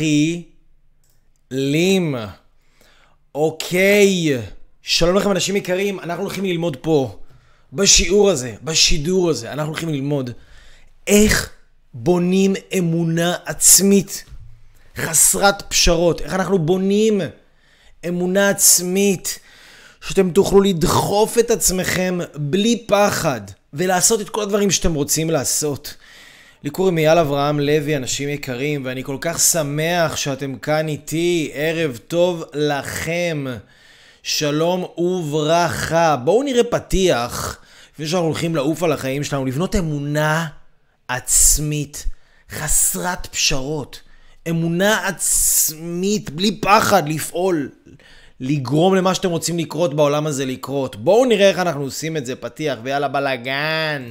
מתחילים. אוקיי, שלום לכם אנשים יקרים, אנחנו הולכים ללמוד פה, בשיעור הזה, בשידור הזה, אנחנו הולכים ללמוד איך בונים אמונה עצמית חסרת פשרות, איך אנחנו בונים אמונה עצמית שאתם תוכלו לדחוף את עצמכם בלי פחד ולעשות את כל הדברים שאתם רוצים לעשות. לי קוראים אייל אברהם לוי, אנשים יקרים, ואני כל כך שמח שאתם כאן איתי. ערב טוב לכם, שלום וברכה. בואו נראה פתיח, לפני שאנחנו הולכים לעוף על החיים שלנו, לבנות אמונה עצמית חסרת פשרות, אמונה עצמית בלי פחד לפעול, לגרום למה שאתם רוצים לקרות בעולם הזה לקרות. בואו נראה איך אנחנו עושים את זה. פתיח ויאללה בלגן.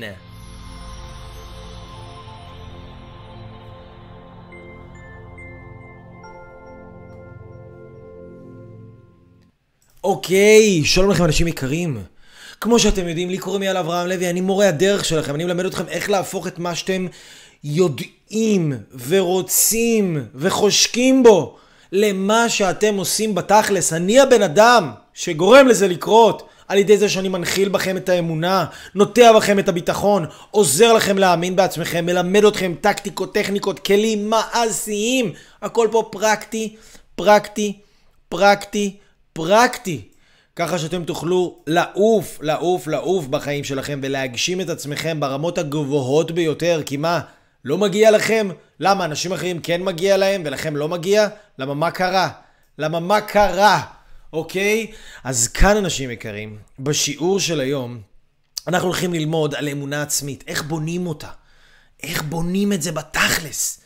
אוקיי, שלום לכם אנשים יקרים. כמו שאתם יודעים, לי קוראים אייל אברהם לוי, אני מורה הדרך שלכם, אני מלמד אתכם איך להפוך את מה שאתם יודעים ורוצים וחושקים בו למה שאתם עושים בתכלס. אני הבן אדם שגורם לזה לקרות, על ידי זה שאני מנחיל בכם את האמונה, נוטע בכם את הביטחון, עוזר לכם להאמין בעצמכם, מלמד אתכם טקטיקות, טכניקות, כלים מעשיים. הכל פה פרקטי, פרקטי, פרקטי, פרקטי, ככה שאתם תוכלו לעוף, לעוף, לעוף בחיים שלכם ולהגשים את עצמכם ברמות הגבוהות ביותר. כי מה? לא מגיע לכם? למה? אנשים אחרים כן מגיע להם ולכם לא מגיע? למה מה קרה? למה מה קרה? אוקיי? אז כאן אנשים יקרים, בשיעור של היום אנחנו הולכים ללמוד על אמונה עצמית, איך בונים אותה, איך בונים את זה בתכלס,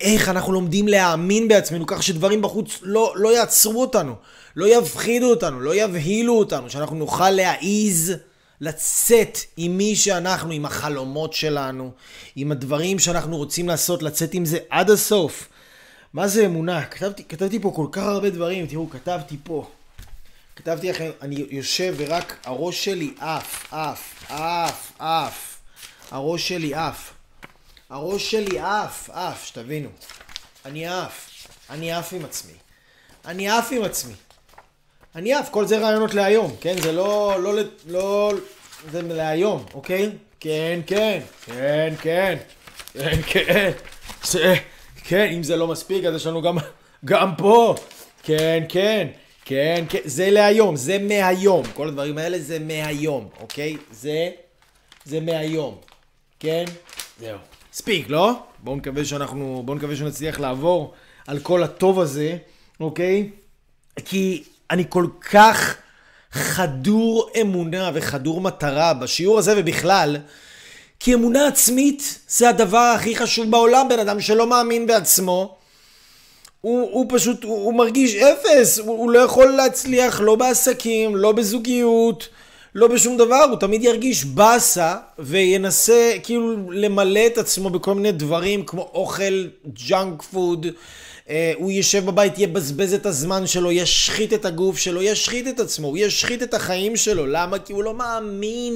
איך אנחנו לומדים להאמין בעצמנו כך שדברים בחוץ לא יעצרו אותנו, לא יפחידו אותנו, לא יבהילו אותנו, שאנחנו נוכל להעיז לצאת עם מי שאנחנו, עם החלומות שלנו, עם הדברים שאנחנו רוצים לעשות, לצאת עם זה עד הסוף. מה זה אמונה? כתבתי פה כל כך הרבה דברים, תראו, כתבתי לכם, אני יושב ורק הראש שלי אף, הראש שלי אף, שתבינו, אני אף עם עצמי, כל זה רעיונות להיום, כן, זה לא, זה להיום, אוקיי? כן, כן, אם זה לא מספיק, אז יש לנו גם פה, כן, זה להיום, זה מהיום, כל הדברים האלה זה מהיום, אוקיי? זה מהיום, כן? זהו. ספיק, לא? בואו נקווה שנצליח לעבור על כל הטוב הזה, אוקיי? כי אני כל כך חדור אמונה וחדור מטרה בשיעור הזה ובכלל, כי אמונה עצמית זה הדבר הכי חשוב בעולם. בן אדם שלא מאמין בעצמו, הוא פשוט מרגיש אפס, הוא לא יכול להצליח לא בעסקים, לא בזוגיות, לא בשום דבר, הוא תמיד ירגיש בסה וינסה כאילו למלא את עצמו בכל מיני דברים כמו אוכל, ג'אנק פוד, הוא יושב בבית, יבזבז את הזמן שלו, ישחית את הגוף שלו, ישחית את עצמו, הוא ישחית את החיים שלו. למה? כי הוא לא מאמין.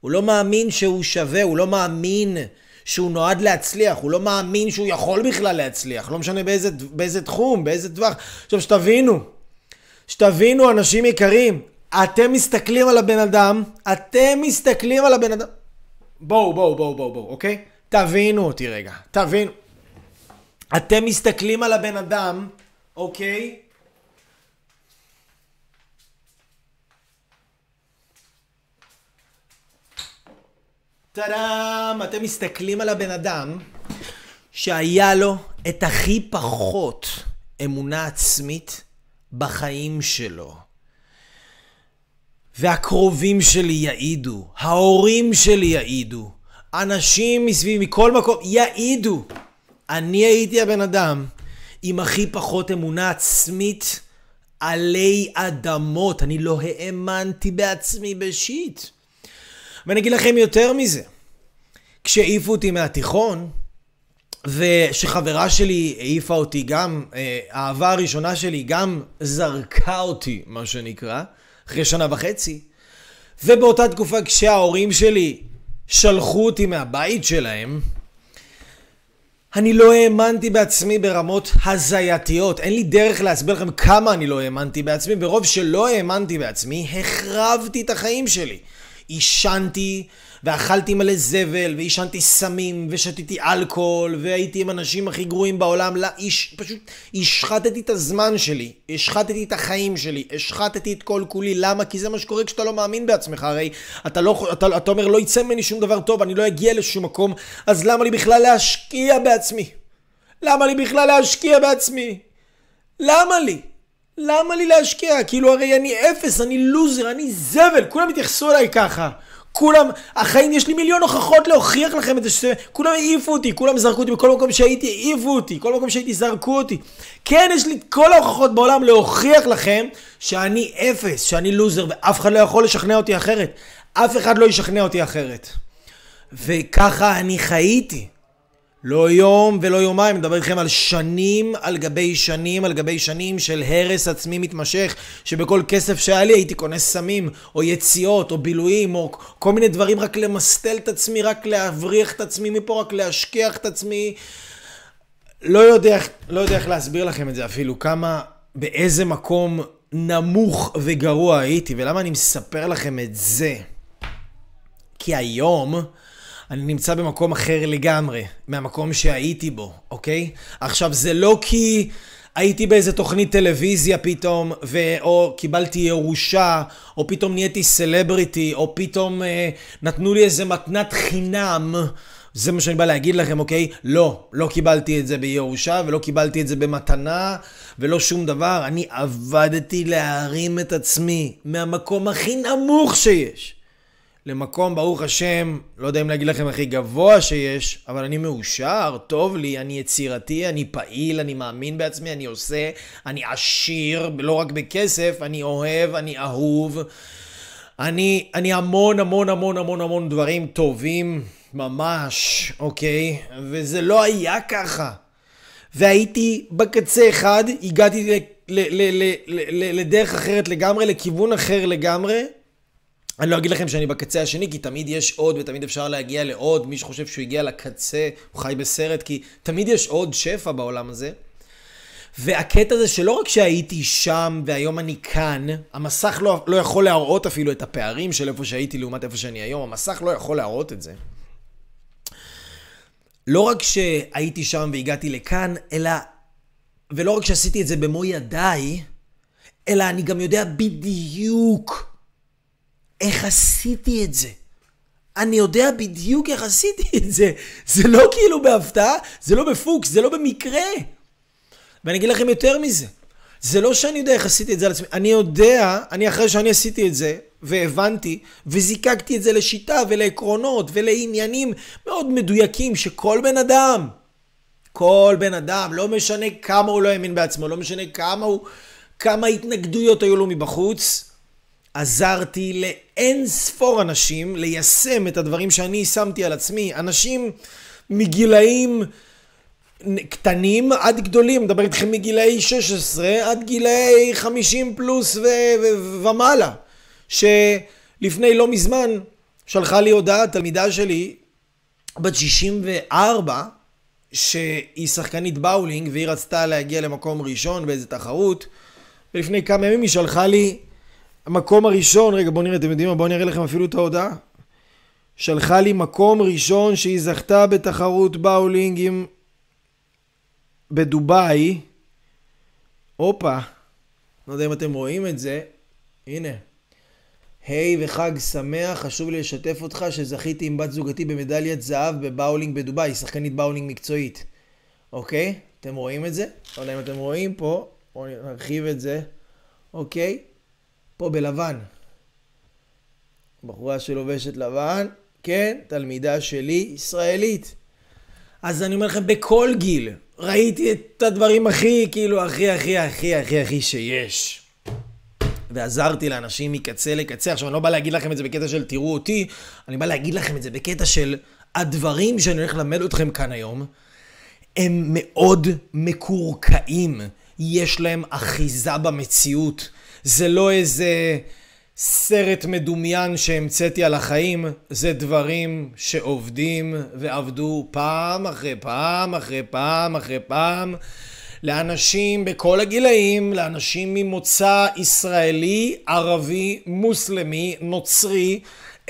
הוא לא מאמין שהוא שווה, הוא לא מאמין שהוא נועד להצליח, הוא לא מאמין שהוא יכול בכלל להצליח, לא משנה באיזה תחום, באיזה טווח. עכשיו שתבינו אנשים יקרים, אתם מסתכלים על הבן אדם, בואו, אוקיי? תבינו אותי רגע, תבינו. אתם מסתכלים על הבן אדם, אוקיי? טאדם, אתם מסתכלים על הבן אדם שהיה לו את הכי פחות אמונה עצמית בחיים שלו. והקרובים שלי יעידו, ההורים שלי יעידו, אנשים מסביב מכל מקום יעידו. אני הייתי הבן אדם עם הכי פחות אמונה עצמית עלי אדמות. אני לא האמנתי בעצמי בשיט. ואני אגיד לכם יותר מזה. כשעיפו אותי מהתיכון, ושחברה שלי העיפה אותי גם, האהבה הראשונה שלי גם זרקה אותי, מה שנקרא, אחרי שנה וחצי, ובאותה תקופה כשההורים שלי שלחו אותי מהבית שלהם, אני לא האמנתי בעצמי ברמות הזייתיות. אין לי דרך להסבר לכם כמה אני לא האמנתי בעצמי. ברוב שלא האמנתי בעצמי, החרבתי את החיים שלי. אישנתי ואכלתי מלא זבל, ואישנתי סמים, ושתיתי אלכוהול, והייתי עם אנשים הכי גרועים בעולם. לא, פשוט השחטתי את הזמן שלי, השחטתי את החיים שלי, השחטתי את כל כולי. למה? כי זה מה שקורה כשאתה לא מאמין בעצמך. הרי אתה אומר, לא יצא ממני שום דבר טוב, אני לא אגיע לשום מקום, אז למה לי בכלל להשקיע בעצמי? למה לי בכלל להשקיע בעצמי? למה לי? למה לי להשקיע? כאילו הרי אני אפס, אני לוזר, אני זבל, כולם התייחסו אליי ככה. כולם, החיים, יש לי מיליון הוכחות להוכיח לכם את זה, כולם העיפו אותי, כולם זרקו אותי, בכל מקום שהייתי העיפו אותי, כל מקום שהייתי זרקו אותי. כן, יש לי כל ההוכחות בעולם להוכיח לכם שאני אפס, שאני לוזר, ואף אחד לא יכול לשכנע אותי אחרת. אף אחד לא ישכנע אותי אחרת. וככה אני חייתי. לא יום ולא יומיים, מדבר איתכם על שנים, על גבי שנים, על גבי שנים של הרס עצמי מתמשך, שבכל כסף שהיה לי הייתי קונה סמים, או יציאות, או בילויים, או כל מיני דברים, רק למסטל את עצמי, רק להבריח את עצמי מפה, רק להשכיח את עצמי. לא יודע איך להסביר לכם את זה אפילו, כמה, באיזה מקום נמוך וגרוע הייתי, ולמה אני מספר לכם את זה? כי היום אני נמצא במקום אחר לגמרי, מהמקום שהייתי בו, אוקיי? עכשיו, זה לא כי הייתי באיזה תוכנית טלוויזיה פתאום, או קיבלתי ירושה, או פתאום נהייתי סלבריטי, או פתאום נתנו לי איזה מתנת חינם. זה מה שאני בא להגיד לכם, אוקיי? לא קיבלתי את זה בירושה, ולא קיבלתי את זה במתנה, ולא שום דבר. אני עבדתי להרים את עצמי מהמקום הכי נמוך שיש. למקום, ברוך השם, לא יודע אם להגיד לכם הכי גבוה שיש, אבל אני מאושר, טוב לי, אני יצירתי, אני פעיל, אני מאמין בעצמי, אני עושה, אני עשיר, לא רק בכסף, אני אוהב, אני אהוב, אני המון המון המון המון המון דברים טובים, ממש, אוקיי? וזה לא היה ככה. והייתי בקצה אחד, הגעתי לדרך אחרת לגמרי, לכיוון אחר לגמרי, אני לא אגיד לכם שאני בקצה השני, כי תמיד יש עוד ותמיד אפשר להגיע לעוד. מי שחושב שהוא הגיע לקצה, הוא חי בסרט, כי תמיד יש עוד שפע בעולם הזה. והקטע הזה שלא רק שהייתי שם והיום אני כאן, המסך לא יכול להראות אפילו את הפערים של איפה שהייתי לעומת איפה שאני היום. המסך לא יכול להראות את זה. לא רק שהייתי שם והגעתי לכאן, אלא, ולא רק שעשיתי את זה במו ידיי, אלא אני גם יודע בדיוק איך עשיתי את זה. אני יודע בדיוק איך עשיתי את זה. זה לא כאילו בהפתעה, זה לא בפוקס, זה לא במקרה. ואני אגיד לכם יותר מזה. זה לא שאני יודע איך עשיתי את זה על עצמי. אני יודע, אחרי שאני עשיתי את זה, והבנתי, וזיקקתי את זה לשיטה ולעקרונות ולעניינים מאוד מדויקים, שכל בן אדם, לא משנה כמה הוא לא האמין בעצמו, לא משנה כמה התנגדויות היו לו מבחוץ, עזרתי לאין ספור אנשים ליישם את הדברים שאני שמתי על עצמי. אנשים מגילאים קטנים עד גדולים, מדבר איתכם מגילאי 16 עד גילאי 50 פלוס ומעלה, שלפני לא מזמן שלחה לי הודעה תלמידה שלי בת 64, שהיא שחקנית באולינג והיא רצתה להגיע למקום ראשון באיזו תחרות, ולפני כמה ימים היא שלחה לי המקום הראשון, רגע בואו נראה, אתם יודעים מה, בואו נראה לכם אפילו את ההודעה. שלחה לי מקום ראשון שהיא זכתה בתחרות באולינגים בדובאי. אופה, לא יודע אם אתם רואים את זה, הנה. היי וחג שמח, חשוב לי לשתף אותך שזכיתי עם בת זוגתי במדליית זהב בבאולינג בדובאי, שחקנית באולינג מקצועית. אוקיי? אתם רואים את זה? לא יודע אם אתם רואים פה, בואו נרחיב את זה. אוקיי? פה בלבן, בחורה שלובשת לבן, כן, תלמידה שלי, ישראלית. אז אני אומר לכם, בכל גיל ראיתי את הדברים הכי, כאילו, הכי שיש. ועזרתי לאנשים מקצה לקצה. עכשיו אני לא בא להגיד לכם את זה בקטע של תראו אותי, אני בא להגיד לכם את זה בקטע של הדברים שאני הולך ללמד אתכם כאן היום, הם מאוד מקורקעים, יש להם אחיזה במציאות. זה לא איזה סרט מדומיין שהמצאתי על החיים, זה דברים שעובדים ועבדו פעם אחרי פעם אחרי פעם אחרי פעם לאנשים בכל הגילאים, לאנשים ממוצא ישראלי, ערבי, מוסלמי, נוצרי,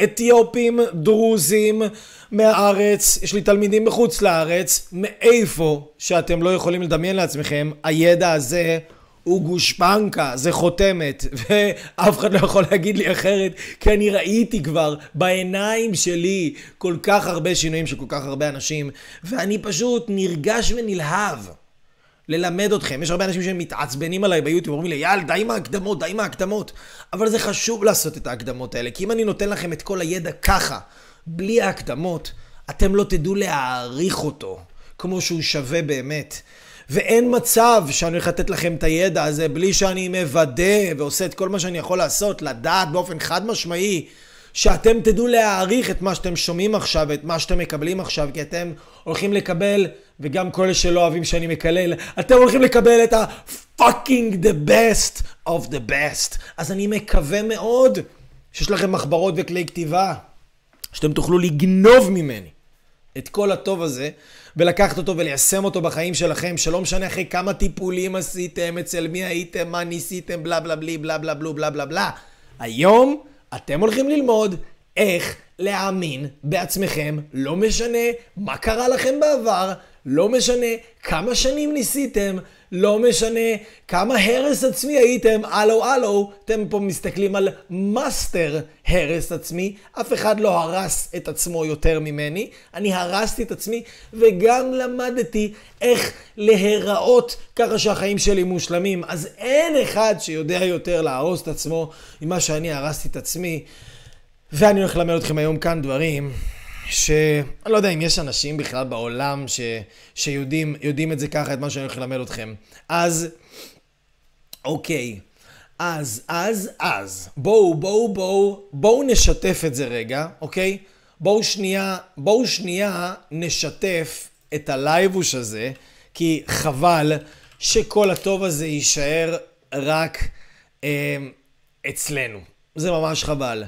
אתיופים, דרוזים, מהארץ, יש לי תלמידים בחוץ לארץ, מאיפה שאתם לא יכולים לדמיין לעצמכם, הידע הזה הוא גושפנקה, זה חותמת, ואף אחד לא יכול להגיד לי אחרת, כי אני ראיתי כבר בעיניים שלי כל כך הרבה שינויים של כל כך הרבה אנשים, ואני פשוט נרגש ונלהב ללמד אתכם. יש הרבה אנשים שמתעצבנים עליי ביוטיוב, אומרים לי, יאל, די עם ההקדמות, די עם ההקדמות. אבל זה חשוב לעשות את ההקדמות האלה, כי אם אני נותן לכם את כל הידע ככה, בלי ההקדמות, אתם לא תדעו להעריך אותו, כמו שהוא שווה באמת. ואין מצב שאני הולך לתת לכם את הידע הזה, בלי שאני מוודא ועושה את כל מה שאני יכול לעשות, לדעת באופן חד משמעי, שאתם תדעו להעריך את מה שאתם שומעים עכשיו, את מה שאתם מקבלים עכשיו, כי אתם הולכים לקבל, וגם כל אלה שלא אוהבים שאני מקלל, אתם הולכים לקבל את ה-fucking the best of the best. אז אני מקווה מאוד שיש לכם מחברות וכלי כתיבה, שאתם תוכלו לגנוב ממני את כל הטוב הזה, ולקחת אותו וליישם אותו בחיים שלכם, שלא משנה אחרי כמה טיפולים עשיתם, אצל מי הייתם, מה ניסיתם, בלה בלה בלה בלה בלה בלה בלה בלה בלה. היום אתם הולכים ללמוד איך להאמין בעצמכם, לא משנה מה קרה לכם בעבר, לא משנה כמה שנים ניסיתם, לא משנה כמה הרס עצמי הייתם, אלו, אתם פה מסתכלים על מאסטר הרס עצמי, אף אחד לא הרס את עצמו יותר ממני, אני הרסתי את עצמי וגם למדתי איך להיראות ככה שהחיים שלי מושלמים, אז אין אחד שיודע יותר להרוס את עצמו ממה שאני הרסתי את עצמי, ואני הולך ללמד אתכם היום כאן דברים שאני לא יודע אם יש אנשים בכלל בעולם שיודעים את זה ככה, את מה שאני הולך ללמד אתכם. אז, אוקיי, אז, בואו נשתף את זה רגע, אוקיי? בואו שנייה נשתף את הלייבוש הזה, כי חבל שכל הטוב הזה יישאר רק אצלנו. זה ממש חבל.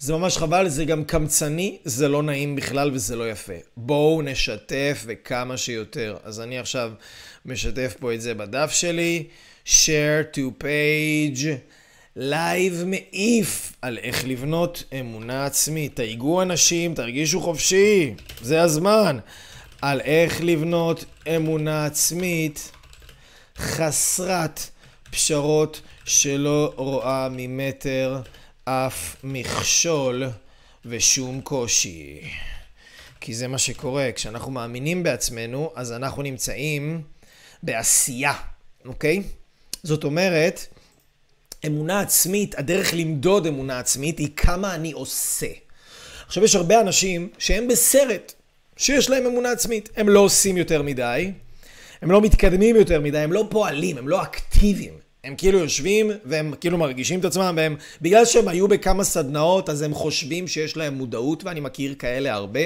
זה ממש חבל, זה גם קמצני, זה לא נעים בכלל וזה לא יפה. בואו נשתף וכמה שיותר. אז אני עכשיו משתף פה את זה בדף שלי. share to page. לייב מעיף על איך לבנות אמונה עצמית. תייגו אנשים, תרגישו חופשי. זה הזמן. על איך לבנות אמונה עצמית חסרת פשרות שלא רואה ממטר. אף מכשול ושום קושי. כי זה מה שקורה. כשאנחנו מאמינים בעצמנו, אז אנחנו נמצאים בעשייה. אוקיי? זאת אומרת, אמונה עצמית, הדרך למדוד אמונה עצמית היא כמה אני עושה. עכשיו יש הרבה אנשים שהם בסרט, שיש להם אמונה עצמית. הם לא עושים יותר מדי, הם לא מתקדמים יותר מדי, הם לא פועלים, הם לא אקטיביים. הם כאילו יושבים והם כאילו מרגישים את עצמם והם, בגלל שהם היו בכמה סדנאות אז הם חושבים שיש להם מודעות ואני מכיר כאלה הרבה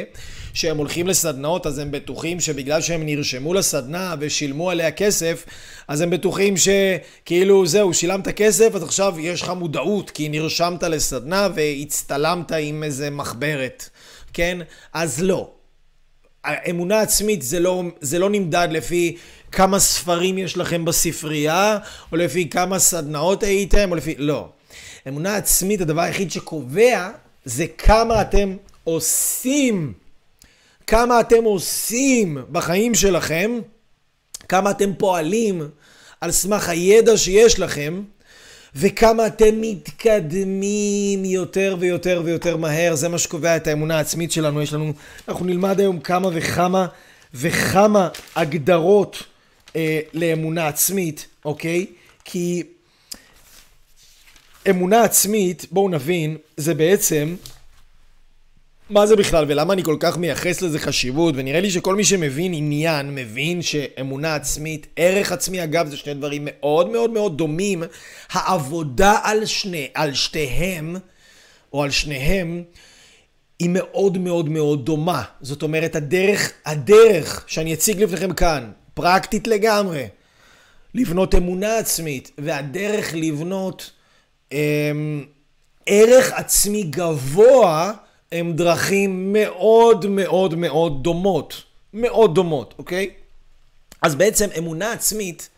שהם הולכים לסדנאות אז הם בטוחים שבגלל שהם נרשמו לסדנה ושילמו עליה כסף אז הם בטוחים שכאילו זהו שילמת כסף אז עכשיו יש לך מודעות כי נרשמת לסדנה והצטלמת עם איזה מחברת, כן? אז לא. האמונה עצמית זה לא נמדד לפי כמה ספרים יש לכם בספרייה, או לפי כמה סדנאות הייתם, או לפי... לא. אמונה עצמית, הדבר היחיד שקובע, זה כמה אתם עושים. כמה אתם עושים בחיים שלכם, כמה אתם פועלים על סמך הידע שיש לכם, וכמה אתם מתקדמים יותר ויותר ויותר מהר. זה מה שקובע את האמונה העצמית שלנו. יש לנו, אנחנו נלמד היום כמה וכמה הגדרות לאמונה עצמית, אוקיי? כי אמונה עצמית, בואו נבין, זה בעצם מה זה בכלל ולמה אני כל כך מייחס לזה חשיבות, ונראה לי שכל מי שמבין עניין מבין שאמונה עצמית, ערך עצמי, אגב, זה שני דברים מאוד מאוד מאוד דומים. העבודה על שניהם היא מאוד מאוד מאוד דומה. זאת אומרת, הדרך שאני אציג לפניכם כאן, פרקטית לגמרי, לבנות אמונה עצמית, והדרך לבנות ערך עצמי גבוה הם דרכים מאוד מאוד מאוד דומות. מאוד דומות, אוקיי? אז בעצם אמונה עצמית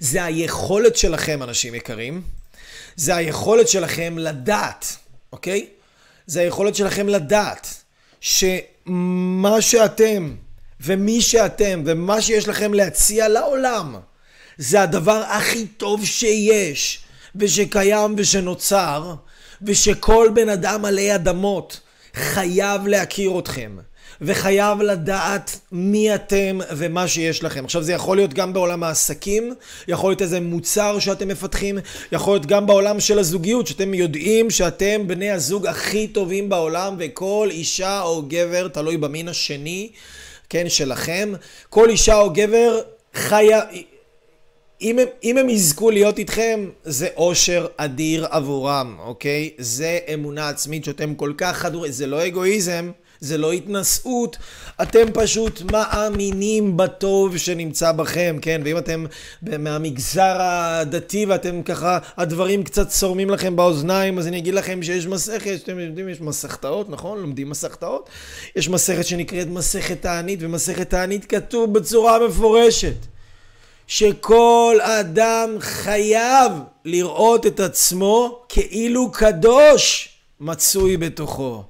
זה היכולת שלכם, אנשים יקרים. זה היכולת שלכם לדעת, אוקיי? זה היכולת שלכם לדעת שמה שאתם ומי שאתם ומה שיש לכם להציע לעולם זה הדבר הכי טוב שיש ושקיים ושנוצר ושכל בן אדם עלי אדמות חייב להכיר אתכם וחייב לדעת מי אתם ומה שיש לכם. עכשיו זה יכול להיות גם בעולם העסקים, יכול להיות איזה מוצר שאתם מפתחים, יכול להיות גם בעולם של הזוגיות שאתם יודעים שאתם בני הזוג הכי טובים בעולם וכל אישה או גבר, תלוי במין השני, כן, שלכם, כל אישה או גבר חיה... אם הם יזכו להיות איתכם, זה אושר אדיר עבורם, אוקיי? זה אמונה עצמית שאתם כל כך חדורים, זה לא אגואיזם, זה לא התנשאות, אתם פשוט מאמינים בטוב שנמצא בכם, כן? ואם אתם מהמגזר הדתי ואתם ככה, הדברים קצת סורמים לכם באוזניים, אז אני אגיד לכם שיש מסכת, אתם יודעים, יש מסכתאות, נכון? לומדים מסכתאות? יש מסכת שנקראת מסכת תענית, ומסכת תענית כתוב בצורה מפורשת. שכל אדם חייב לראות את עצמו כאילו קדוש מצוי בתוכו.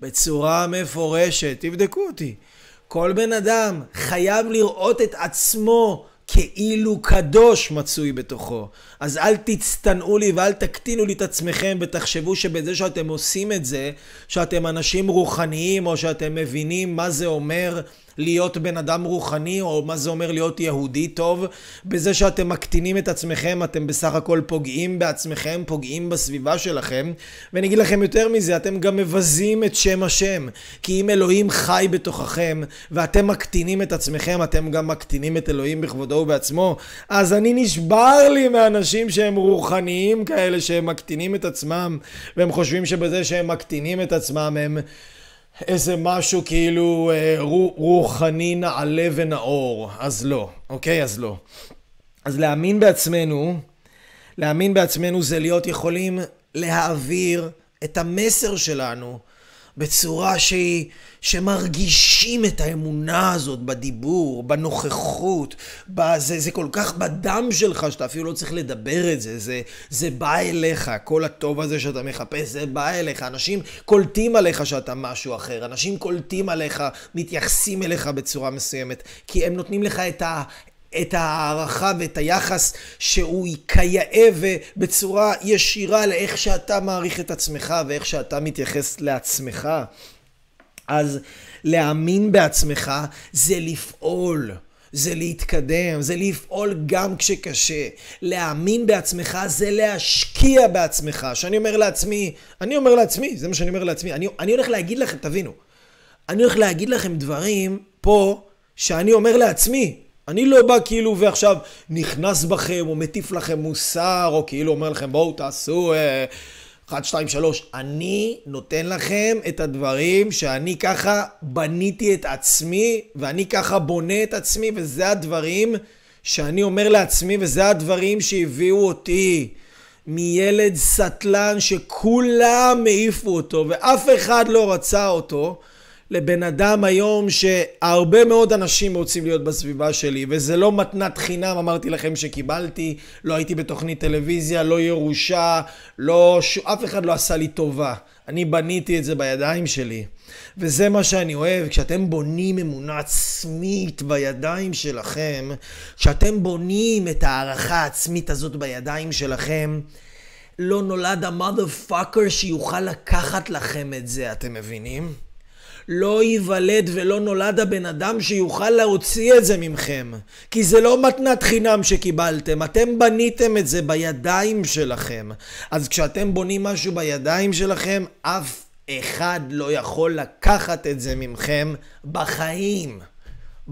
בצורה מפורשת, תבדקו אותי. כל בן אדם חייב לראות את עצמו כאילו קדוש מצוי בתוכו. אז אל תצטנעו לי ואל תקטינו לי את עצמכם ותחשבו שבזה שאתם עושים את זה, שאתם אנשים רוחניים או שאתם מבינים מה זה אומר להיות בן אדם רוחני או מה זה אומר להיות יהודי טוב, בזה שאתם מקטינים את עצמכם אתם בסך הכל פוגעים בעצמכם, פוגעים בסביבה שלכם. ואני אגיד לכם יותר מזה, אתם גם מבזים את שם השם, כי אם אלוהים חי בתוככם ואתם מקטינים את עצמכם, אתם גם מקטינים את אלוהים בכבודו ובעצמו. אז אני נשבר לי מהאנשים שהם רוחניים כאלה, שהם מקטינים את עצמם והם חושבים שבזה שהם מקטינים את עצמם הם איזה משהו כאילו רוחני נעלה ונאור. אז לא, אוקיי? אז לא. אז להאמין בעצמנו, להאמין בעצמנו זה להיות יכולים להעביר את המסר שלנו בצורה שהיא, שמרגישים את האמונה הזאת בדיבור, בנוכחות, זה כל כך בדם שלך שאתה אפילו לא צריך לדבר את זה, זה בא אליך, כל הטוב הזה שאתה מחפש זה בא אליך, אנשים קולטים עליך שאתה משהו אחר, אנשים קולטים עליך, מתייחסים אליך בצורה מסוימת, כי הם נותנים לך את הערכה ואת היחס שהוא יקייע בצורה ישירה לאיך שאתה מעריך את עצמך ואיך שאתה מתייחס לעצמך. אז להאמין בעצמך זה לפעול, זה להתקדם, זה לפעול גם כשקשה. להאמין בעצמך זה להשקיע בעצמך. שאני אומר לעצמי, זה מה שאני אומר לעצמי. אני הולך להגיד לכם, תבינו, אני הולך להגיד לכם דברים פה שאני אומר לעצמי. אני לא בא כאילו ועכשיו נכנס בכם או מטיף לכם מוסר או כאילו אומר לכם בואו תעשו 1, 2, 3. אני נותן לכם את הדברים שאני ככה בניתי את עצמי ואני ככה בונה את עצמי וזה הדברים שאני אומר לעצמי וזה הדברים שהביאו אותי מילד סטלן שכולם העיפו אותו ואף אחד לא רצה אותו. לבן אדם היום שהרבה מאוד אנשים רוצים להיות בסביבה שלי, וזה לא מתנת חינם, אמרתי לכם שקיבלתי, לא הייתי בתוכנית טלוויזיה, לא ירושה, אף אחד לא עשה לי טובה. אני בניתי את זה בידיים שלי. וזה מה שאני אוהב, כשאתם בונים אמונה עצמית בידיים שלכם, כשאתם בונים את הערכה העצמית הזאת בידיים שלכם, לא נולד המאדרפאקר שיוכל לקחת לכם את זה, אתם מבינים? לא ייוולד ולא נולד הבן אדם שיוכל להוציא את זה ממכם. כי זה לא מתנת חינם שקיבלתם, אתם בניתם את זה בידיים שלכם. אז כשאתם בונים משהו בידיים שלכם, אף אחד לא יכול לקחת את זה ממכם בחיים.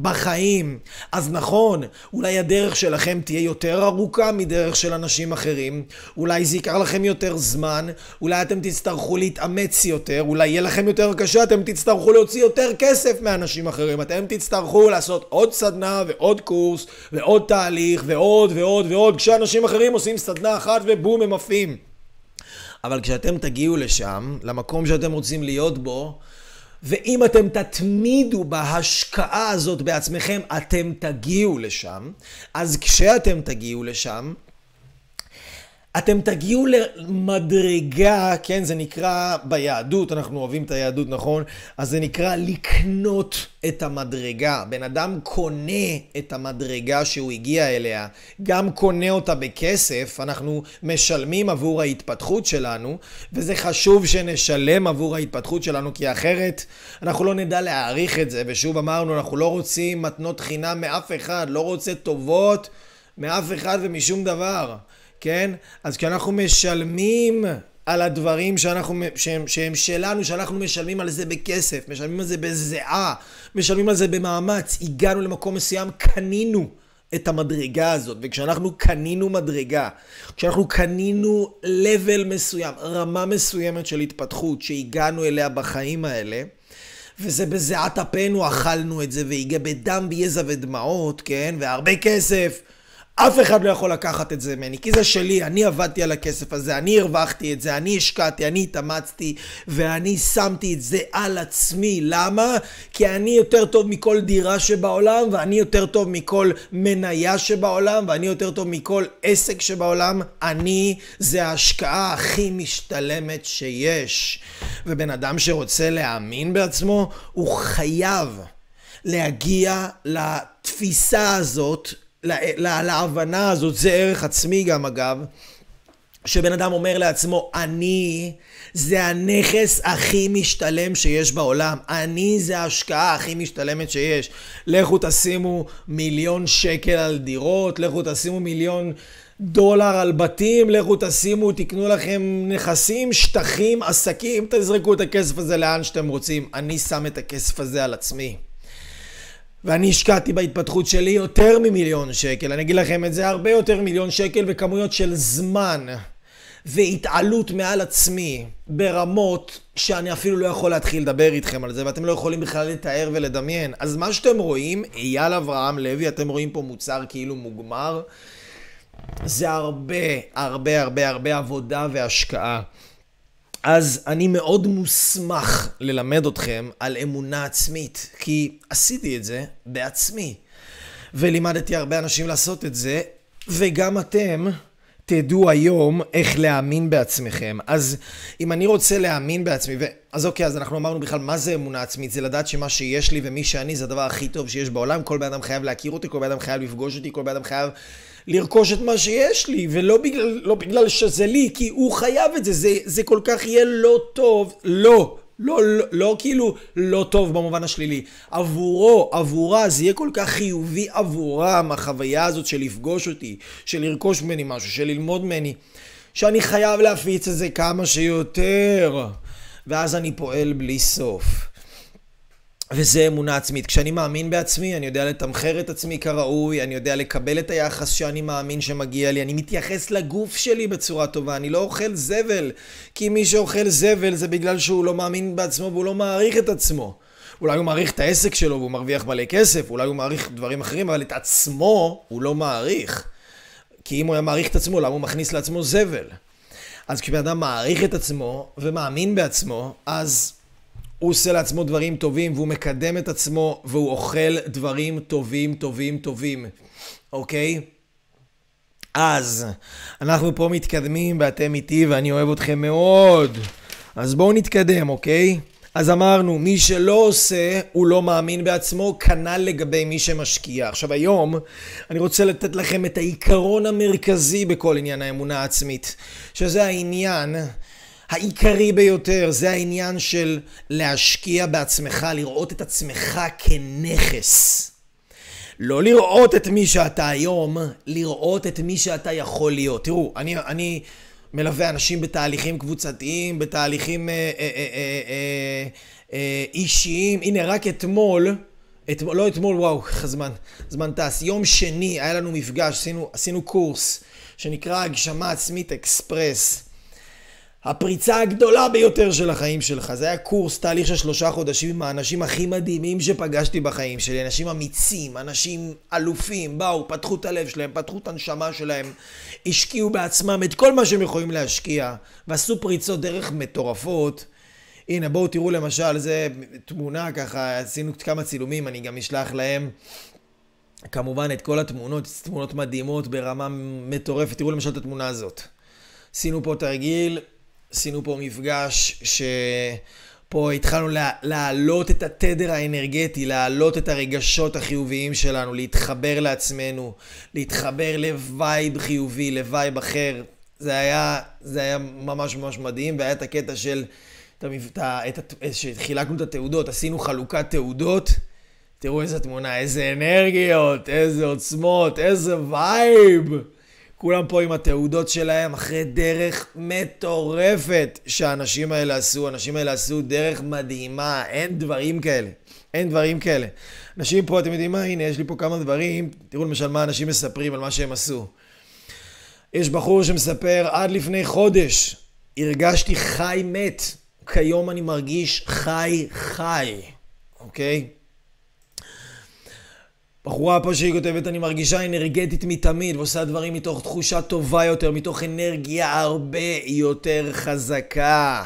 בחיים. אז נכון, אולי הדרך שלכם תהיה יותר ארוכה מדרך של אנשים אחרים, אולי זה ייקח לכם יותר זמן, אולי אתם תצטרכו להתאמץ יותר, אולי יהיה לכם יותר קשה, אתם תצטרכו להוציא יותר כסף מאנשים אחרים, אתם תצטרכו לעשות עוד סדנה ועוד קורס ועוד תהליך ועוד ועוד ועוד, כשאנשים אחרים עושים סדנה אחת ובום הם עפים. אבל כשאתם תגיעו לשם, למקום שאתם רוצים להיות בו, ואם אתם תתמידו בהשקעה הזאת בעצמכם, אתם תגיעו לשם. אז כשאתם תגיעו לשם, אתם תגיעו למדרגה, כן, זה נקרא ביהדות, אנחנו אוהבים את היהדות, נכון? אז זה נקרא לקנות את המדרגה. בן אדם קונה את המדרגה שהוא הגיע אליה, גם קונה אותה בכסף, אנחנו משלמים עבור ההתפתחות שלנו, וזה חשוב שנשלם עבור ההתפתחות שלנו, כי אחרת אנחנו לא נדע להעריך את זה. ושוב אמרנו, אנחנו לא רוצים מתנות חינם מאף אחד, לא רוצה טובות מאף אחד ומשום דבר. כן? אז כשאנחנו משלמים על הדברים שהם שלנו, שאנחנו משלמים על זה בכסף, משלמים על זה בזיעה, משלמים על זה במאמץ, הגענו למקום מסוים, קנינו את המדרגה הזאת. וכשאנחנו קנינו מדרגה, כשאנחנו קנינו level מסוים, רמה מסוימת של התפתחות שהגענו אליה בחיים האלה, וזה בזיעת אפנו, אכלנו את זה, והגע בדם, ביזע ודמעות, כן? והרבה כסף. אף אחד לא יכול לקחת את זה ממני, כי זה שלי, אני עבדתי על הכסף הזה, אני הרווחתי את זה, אני השקעתי, אני התאמצתי, ואני שמתי את זה על עצמי. למה? כי אני יותר טוב מכל דירה שבעולם, ואני יותר טוב מכל מניה שבעולם, ואני יותר טוב מכל עסק שבעולם. אני, זה ההשקעה הכי משתלמת שיש. ובן אדם שרוצה להאמין בעצמו, הוא חייב להגיע לתפיסה הזאת, להבנה הזאת. זה ערך עצמי גם, אגב, שבן אדם אומר לעצמו, אני זה הנכס הכי משתלם שיש בעולם, אני זה ההשקעה הכי משתלמת שיש. לכו תשימו 1,000,000 שקל על דירות, לכו תשימו $1,000,000 על בתים, לכו תשימו, תקנו לכם נכסים, שטחים, עסקים, תזרקו את הכסף הזה לאן שאתם רוצים. אני שם את הכסף הזה על עצמי. ואני השקעתי בהתפתחות שלי יותר מ1,000,000 שקל, אני אגיד לכם את זה, הרבה יותר מ1,000,000 שקל, וכמויות של זמן והתעלות מעל עצמי ברמות שאני אפילו לא יכול להתחיל לדבר איתכם על זה, ואתם לא יכולים בכלל לתאר ולדמיין. אז מה שאתם רואים, אייל אברהם לוי, אתם רואים פה מוצר כאילו מוגמר, זה הרבה הרבה הרבה הרבה עבודה והשקעה. אז אני מאוד מוסמך ללמד אתכם על אמונה עצמית, כי עשיתי את זה בעצמי, ולימדתי הרבה אנשים לעשות את זה, וגם אתם תדעו היום איך להאמין בעצמכם. אז אם אני רוצה להאמין בעצמי, אז אוקיי, אז אנחנו אמרנו בכלל מה זה אמונה עצמית, זה לדעת שמה שיש לי ומי שאני זה הדבר הכי טוב שיש בעולם, כל בן אדם חייב להכיר אותי, כל בן אדם חייב לפגוש אותי, כל בן אדם חייב לרכוש את מה שיש לי, ולא בגלל, לא בגלל שזה לי, כי הוא חייב את זה, זה כל כך יהיה לא טוב, לא כאילו לא טוב במובן השלילי, עבורו, עבורה, זה יהיה כל כך חיובי עבורם, החוויה הזאת של לפגוש אותי, של לרכוש ממני משהו, של ללמוד ממני, שאני חייב להפיץ את זה כמה שיותר, ואז אני פועל בלי סוף. וזה אמונה עצמית. כשאני מאמין בעצמי, אני יודע לתמחר את עצמי כראוי, אני יודע לקבל את היחס שאני מאמין שמגיע לי, אני מתייחס לגוף שלי בצורה טובה, אני לא אוכל זבל, כי מי שאוכל זבל זה בגלל שהוא לא מאמין בעצמו והוא לא מעריך את עצמו. אולי הוא מעריך את העסק שלו והוא מרוויח מלא כסף, אולי הוא מעריך דברים אחרים, אבל את עצמו הוא לא מעריך. כי אם הוא היה מעריך את עצמו, למה הוא מכניס לעצמו זבל? אז כשאדם מעריך את עצמו ומאמין בעצמו, אז הוא עושה לעצמו דברים טובים, והוא מקדם את עצמו, והוא אוכל דברים טובים, טובים, טובים. אוקיי? אז אנחנו פה מתקדמים, ואתם איתי, ואני אוהב אתכם מאוד. אז בואו נתקדם, אוקיי? אז אמרנו, מי שלא עושה, הוא לא מאמין בעצמו, כנ"ל לגבי מי שמשקיע. עכשיו היום, אני רוצה לתת לכם את העיקרון המרכזי בכל עניין האמונה העצמית, שזה העניין העיקרי ביותר, זה העניין של להשקיע בעצמך, לראות את עצמך כנכס. לא לראות את מי שאתה היום, לראות את מי שאתה יכול להיות. תראו, אני מלווה אנשים בתהליכים קבוצתיים, בתהליכים אישיים. הנה, רק אתמול, לא אתמול, וואו, זמן טס. יום שני היה לנו מפגש, עשינו קורס שנקרא הגשמה עצמית אקספרס. הפריצה הגדולה ביותר של החיים שלך. זה היה קורס, תהליך של 3 חודשים עם האנשים הכי מדהימים שפגשתי בחיים שלי. אנשים אמיצים, אנשים אלופים, באו, פתחו את הלב שלהם, פתחו את הנשמה שלהם, השקיעו בעצמם את כל מה שהם יכולים להשקיע, ועשו פריצות דרך מטורפות. הנה, בואו תראו למשל, זה תמונה ככה, עשינו כמה צילומים, אני גם אשלח להם. כמובן את כל התמונות, תמונות מדהימות ברמה מטורפת. תראו למשל את התמונה הזאת. עשינו פה תרגיל, עשינו פה מפגש שפה התחלנו להעלות את התדר האנרגטי, להעלות את הרגשות החיוביים שלנו, להתחבר לעצמנו, להתחבר לווייב חיובי, לווייב אחר. זה היה ממש ממש מדהים, והיה את הקטע של, שחילקנו את התעודות, עשינו חלוקת תעודות. תראו איזה תמונה, איזה אנרגיות, איזה עוצמות, איזה וייב. כולם פה עם התעודות שלהם אחרי דרך מטורפת שהאנשים האלה עשו. האנשים האלה עשו דרך מדהימה, אין דברים כאלה. אין דברים כאלה. אנשים פה, אתם יודעים מה? הנה, יש לי פה כמה דברים. תראו למשל מה אנשים מספרים על מה שהם עשו. יש בחור שמספר, עד לפני חודש הרגשתי חי מת. כיום אני מרגיש חי. אוקיי? בחורה פה שהיא כותבת, אני מרגישה אנרגטית מתמיד, ועושה דברים מתוך תחושה טובה יותר, מתוך אנרגיה הרבה יותר חזקה.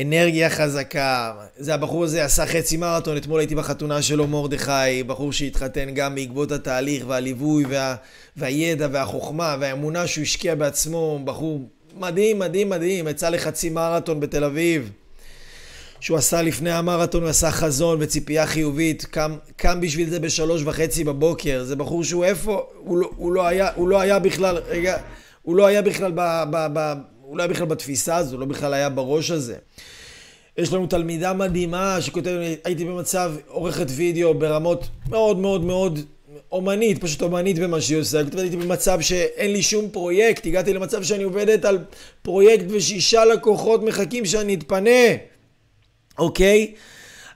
אנרגיה חזקה. זה הבחור הזה עשה חצי מרתון, אתמול הייתי בחתונה שלו מורדכי, בחור שהתחתן גם בעקבות התהליך והליווי והידע והחוכמה והאמונה שהוא השקיע בעצמו, בחור מדהים, מדהים, מדהים, יצא לחצי מרתון בתל אביב. שהוא עשה לפני המרתון, הוא עשה חזון וציפייה חיובית, קם בשביל זה 3:30 בבוקר, זה בחור שהוא איפה, הוא לא היה בכלל בתפיסה הזו, הוא לא בכלל היה בראש הזה. יש לנו תלמידה מדהימה שכותבת, הייתי במצב עורכת וידאו ברמות מאוד מאוד מאוד אומנית, פשוט אומנית במה שהיא עושה, הייתי במצב שאין לי שום פרויקט, הגעתי למצב שאני עובדת על פרויקט ו6 לקוחות מחכים שאני אתפנה. אוקיי?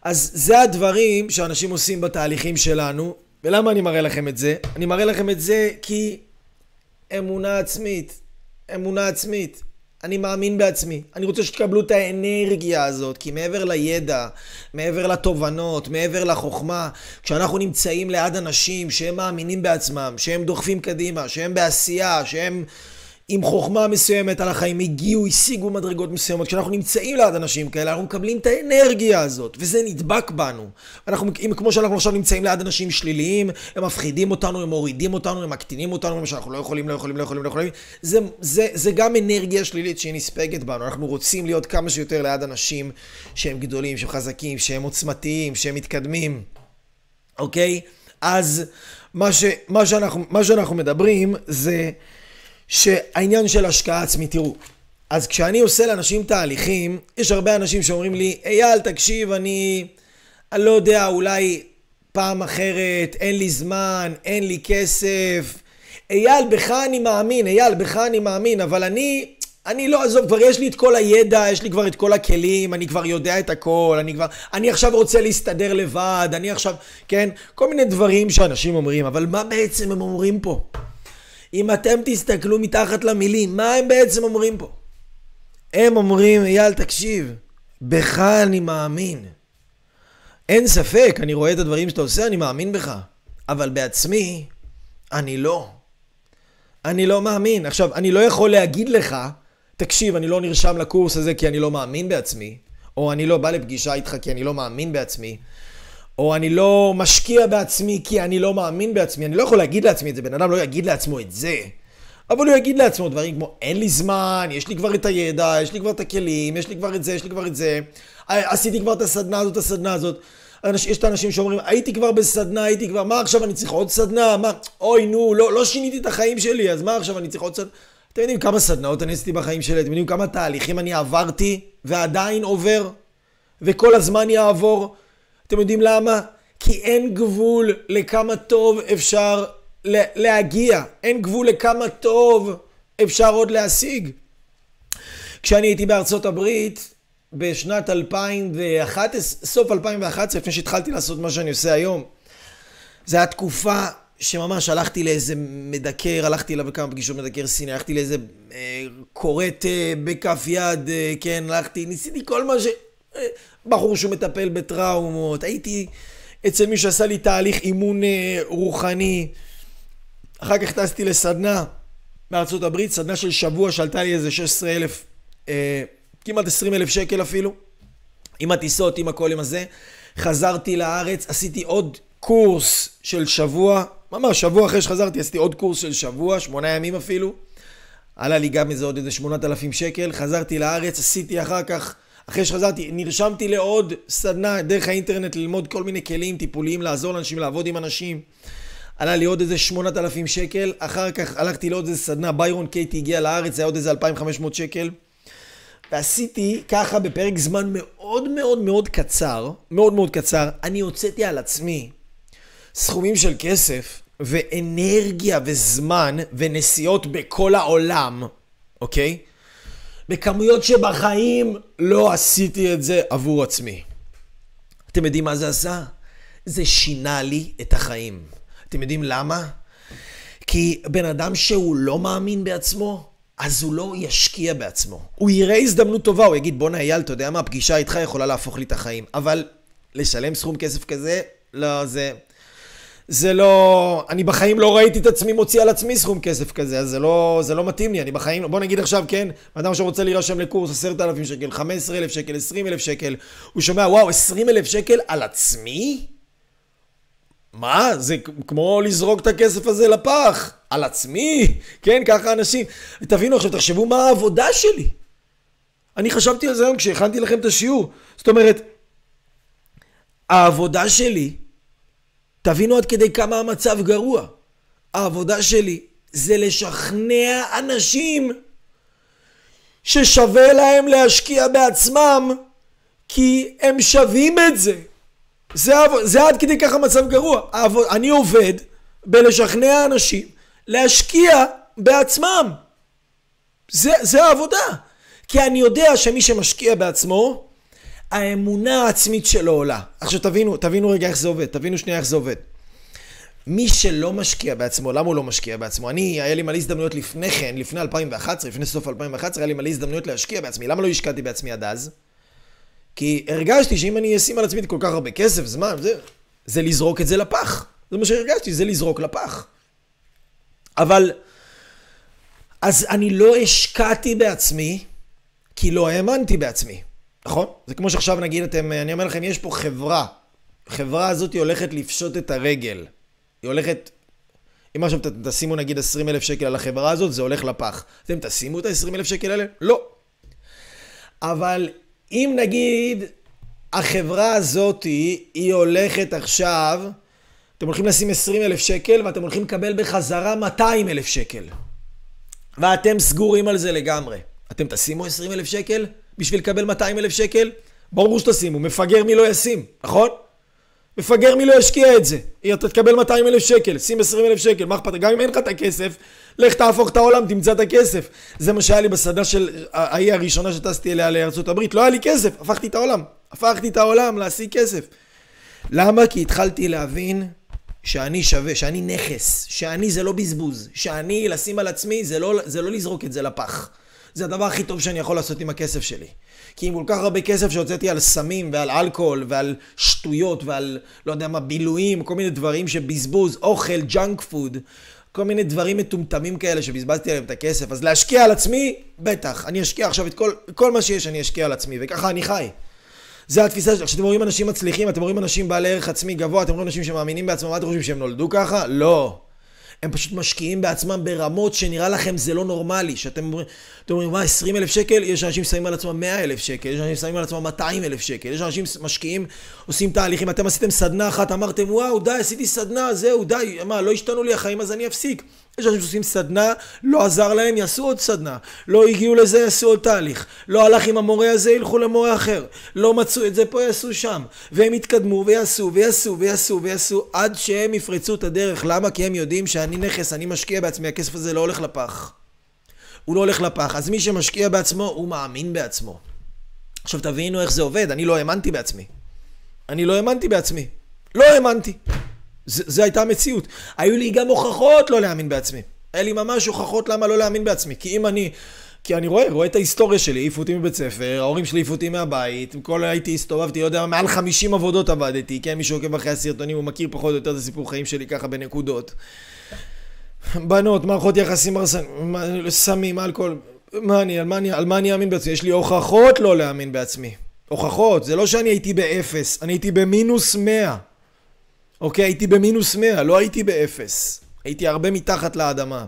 אז זה הדברים שאנשים עושים בתהליכים שלנו. ולמה אני מראה לכם את זה? אני מראה לכם את זה כי אמונה עצמית. אמונה עצמית. אני מאמין בעצמי. אני רוצה שתקבלו את האנרגיה הזאת, כי מעבר לידע, מעבר לתובנות, מעבר לחוכמה, כשאנחנו נמצאים ליד אנשים שהם מאמינים בעצמם, שהם דוחפים קדימה, שהם בעשייה, שהם עם חוכמה מסוימת על החיים, הגיעו, השיגו מדרגות מסוימות. כשאנחנו נמצאים ליד אנשים כאלה, אנחנו מקבלים את האנרגיה הזאת, וזה נדבק בנו. כמו שאנחנו עכשיו נמצאים ליד אנשים שליליים, הם מפחידים אותנו, הם מורידים אותנו, הם מקטינים אותנו, שאנחנו לא יכולים. זה גם אנרגיה שלילית שהיא נספגת בנו. אנחנו רוצים להיות כמה שיותר ליד אנשים שהם גדולים, שהם חזקים, שהם עוצמתיים, שהם מתקדמים. אוקיי? אז מה שאנחנו מדברים זה שהעניין של השקעה עצמית, תראו, אז כשאני עושה לאנשים תהליכים, יש הרבה אנשים שאומרים לי, אייל, תקשיב, אני לא יודע, אולי פעם אחרת, אין לי זמן, אין לי כסף, אייל, בך אני מאמין, אבל אני לא עזוב, כבר יש לי את כל הידע, יש לי כבר את כל הכלים, אני כבר יודע את הכל, אני עכשיו רוצה להסתדר לבד, אני עכשיו, כן, כל מיני דברים שאנשים אומרים, אבל מה בעצם הם אומרים פה? אם אתם תסתכלו מתחת למילים, מה הם בעצם אומרים פה? הם אומרים, אייל, תקשיב, בך אני מאמין. אין ספק, אני רואה את הדברים שאתה עושה, אני מאמין בך. אבל בעצמי, אני לא. אני לא מאמין. עכשיו, אני לא יכול להגיד לך, תקשיב, אני לא נרשם לקורס הזה כי אני לא מאמין בעצמי, או אני לא בא לפגישה איתך כי אני לא מאמין בעצמי, או אני לא משקיע בעצמי כי אני לא מאמין בעצמי. אני לא יכול להגיד לעצמי את זה, בן אדם לא יגיד לעצמו את זה. אבל הוא יגיד לעצמו דברים כמו, אין לי זמן, יש לי כבר את הידע, יש לי כבר את הכלים, יש לי כבר את זה. עשיתי כבר את הסדנה הזאת. יש את האנשים שאומרים, הייתי כבר בסדנה, מה עכשיו אני צריך עוד סדנה? מה? אוי נו, לא שיניתי את החיים שלי, אז מה עכשיו אני צריך עוד סדנה? אתם יודעים כמה סדנאות אני עשיתי בחיים שלי, אתם יודעים כמה תהליכים אני עברתי ועדיין עובר, וכל הזמן יעבור. אתם יודעים למה? כי אין גבול לכמה טוב אפשר להגיע. אין גבול לכמה טוב אפשר עוד להשיג. כשאני הייתי בארצות הברית, בשנת 2011, סוף 2011, לפני שהתחלתי לעשות מה שאני עושה היום, זו התקופה שממש הלכתי לאיזה מדקר, הלכתי אליו בכמה פגישות מדקר סיני, הלכתי לאיזה קוראת בכף יד, כן, הלכתי, ניסיתי כל מה ש... בחור שהוא מטפל בטראומות, הייתי אצל מי שעשה לי תהליך אימון רוחני, אחר כך טסתי לסדנה בארצות הברית, סדנה של שבוע שעלתה לי איזה 16,000, כמעט 20,000 שקל אפילו, עם הטיסות, עם הכל, עם הזה, חזרתי לארץ, עשיתי עוד קורס של שבוע, ממש שבוע אחרי שחזרתי עשיתי עוד קורס של שבוע, 8 ימים אפילו, עלה לי גם איזה עוד איזה 8,000 שקל, חזרתי לארץ, עשיתי אחר כך, אחרי שחזרתי, נרשמתי לעוד סדנה דרך האינטרנט ללמוד כל מיני כלים טיפוליים, לעזור לאנשים, לעבוד עם אנשים, עלה לי עוד איזה 8,000 שקל, אחר כך הלכתי לעוד איזה סדנה, ביירון קייטי הגיע לארץ, היה עוד איזה 2,500 שקל, ועשיתי ככה בפרק זמן מאוד מאוד מאוד קצר, מאוד מאוד קצר, אני הוצאתי על עצמי סכומים של כסף ואנרגיה וזמן ונסיעות בכל העולם, אוקיי? בכמויות שבחיים לא עשיתי את זה עבור עצמי. אתם יודעים מה זה עשה? זה שינה לי את החיים. אתם יודעים למה? כי בן אדם שהוא לא מאמין בעצמו, אז הוא לא ישקיע בעצמו. הוא יראה הזדמנות טובה, הוא יגיד, בונה אייל, אתה יודע מה, הפגישה איתך יכולה להפוך לי את החיים. אבל לשלם סכום כסף כזה, לא, זה לא, אני בחיים לא ראיתי את עצמי מוציא על עצמי סכום כסף כזה, אז זה לא מתאים לי, אני בחיים, בוא נגיד עכשיו, כן, אדם שרוצה להירשם לקורס 10,000 שקל, 15,000 שקל, 20,000 שקל, הוא שומע, וואו, 20,000 שקל על עצמי? מה? זה כמו לזרוק את הכסף הזה לפח, על עצמי, כן, ככה אנשים, תבינו עכשיו, תחשבו מה העבודה שלי. אני חשבתי על זה היום כשהכנתי לכם את השיעור, זאת אומרת, העבודה שלי, תבינו עד כדי כמה המצב גרוע. העבודה שלי זה לשכנע אנשים ששווה להם להשקיע בעצמם כי הם שווים את זה. זה עד כדי ככה מצב גרוע. אני עובד בלשכנע אנשים להשקיע בעצמם. זה העבודה. כי אני יודע שמי שמשקיע בעצמו האמונה העצמית שלו עולה. עכשיו תבינו רגע איך זה עובד, תבינו שנייה איך זה עובד. מי שלא משקיע בעצמו, למה הוא לא משקיע בעצמו? היה לי מלא הזדמנויות לפני כן, לפני 2011, לפני סוף 2011, היה לי מלא הזדמנויות להשקיע בעצמי. למה לא השקעתי בעצמי עד אז? כי הרגשתי שאם אני אשים על עצמי כל כך הרבה כסף, זמן, זה לזרוק את זה לפח. זה מה שהרגשתי, זה לזרוק לפח. אבל, אז אני לא השקעתי בעצמי, כי לא האמנתי בעצמי. נכון? זה כמו שעכשיו נגיד אתם, אני אומר לכם, יש פה חברה. החברה הזאת היא הולכת לפשוט את הרגל. היא הולכת, אם עכשיו תשימו נגיד 20,000 שקל על החברה הזאת, זה הולך לפח. אתם תשימו את ה-20,000 שקל האלה? לא. אבל אם נגיד, החברה הזאת היא הולכת עכשיו, אתם הולכים לשים 20,000 שקל ואתם הולכים לקבל בחזרה 200,000 שקל. ואתם סגורים על זה לגמרי. אתם תשימו 20,000 שקל? בשביל לקבל 200,000 שקל, ברור שתשימו, מפגר מי לא ישים, נכון? מפגר מי לא ישקיע את זה, אתה תקבל 200,000 שקל, שים 20,000 שקל, מה אכפת? גם אם אין לך את הכסף, לך תהפוך את העולם, תמצא את הכסף. זה מה שהיה לי בסדנה של ההיא הראשונה שטסתי אליה לארצות הברית, לא היה לי כסף, הפכתי את העולם, להשיג כסף. למה? כי התחלתי להבין שאני שווה, שאני נכס, שאני זה לא בזבוז, שאני לשים על עצמי, זה לא לזרוק את זה לפח. זה הדבר הכי טוב שאני יכול לעשות עם הכסף שלי. כי עם כל כך הרבה כסף שהוצאתי על סמים ועל אלכוהול ועל שטויות ועל, לא יודע מה, בילויים, כל מיני דברים שבזבוז, אוכל, ג'אנק פוד, כל מיני דברים מטומטמים כאלה שבזבזתי עליהם את הכסף. אז להשקיע על עצמי, בטח. אני אשקיע עכשיו את כל מה שיש, אני אשקיע על עצמי. וככה אני חי. זה התפיסה שלי. כשאתם רואים אנשים מצליחים, אתם רואים אנשים בעלי ערך עצמי גבוה, אתם רואים אנשים שמאמינים בעצמם, אתם חושבים שהם נולדו ככה? לא. הם פשוט משקיעים בעצמם ברמות שנראה לכם זה לא נורמלי. שאתם אומרים, 20,000 שקל, יש אנשים שמים על עצמם 100,000 שקל, יש אנשים שמים על עצמם 200,000 שקל, יש אנשים משקיעים, עושים תהליכים, אתם עשיתם סדנה אחת, אמרתם, וואו, די, עשיתי סדנה, זהו, די, מה, לא השתנו לי החיים, אז אני אפסיק. יש אנשים שעושים סדנה, לא עזר להם, יעשו עוד סדנה. לא הגיעו לזה, יעשו עוד תהליך. לא הלך עם המורה הזה, ילכו למורה אחר. לא מצאו את זה פה, יעשו שם. והם התקדמו ויעשו, ויעשו, ויעשו, ויעשו, עד שהם יפרצו את הדרך. למה? כי הם יודעים שאני נכס, אני משקיע בעצמי, הכסף הזה לא הולך לפח. הוא לא הולך לפח. אז מי שמשקיע בעצמו, הוא מאמין בעצמו. עכשיו תבינו איך זה עובד, אני לא האמנתי בעצמי. לא האמנתי. זה הייתה המציאות. היו לי גם הוכחות לא להאמין בעצמי. היה לי ממש הוכחות למה לא להאמין בעצמי. כי אם אני... כי אני רואה את ההיסטוריה שלי, העיפו אותי מבית ספר, ההורים שלי העיפו אותי מהבית, כל הייתי הסתובבתי, לא יודע, מעל 50 עבודות עבדתי, כן, מי שעוקב אחרי הסרטונים הוא מכיר פחות או יותר את הסיפור חיים שלי ככה בנקודות. בנות, מערכות יחסים, סמים, אלכוהול, על מה אני אאמין בעצמי? יש לי הוכחות לא להאמין בעצמי. הוכחות, זה לא שאני הייתי באפס, אני הייתי במינוס 100. אוקיי, הייתי במינוס 100, לא הייתי באפס. הייתי הרבה מתחת לאדמה.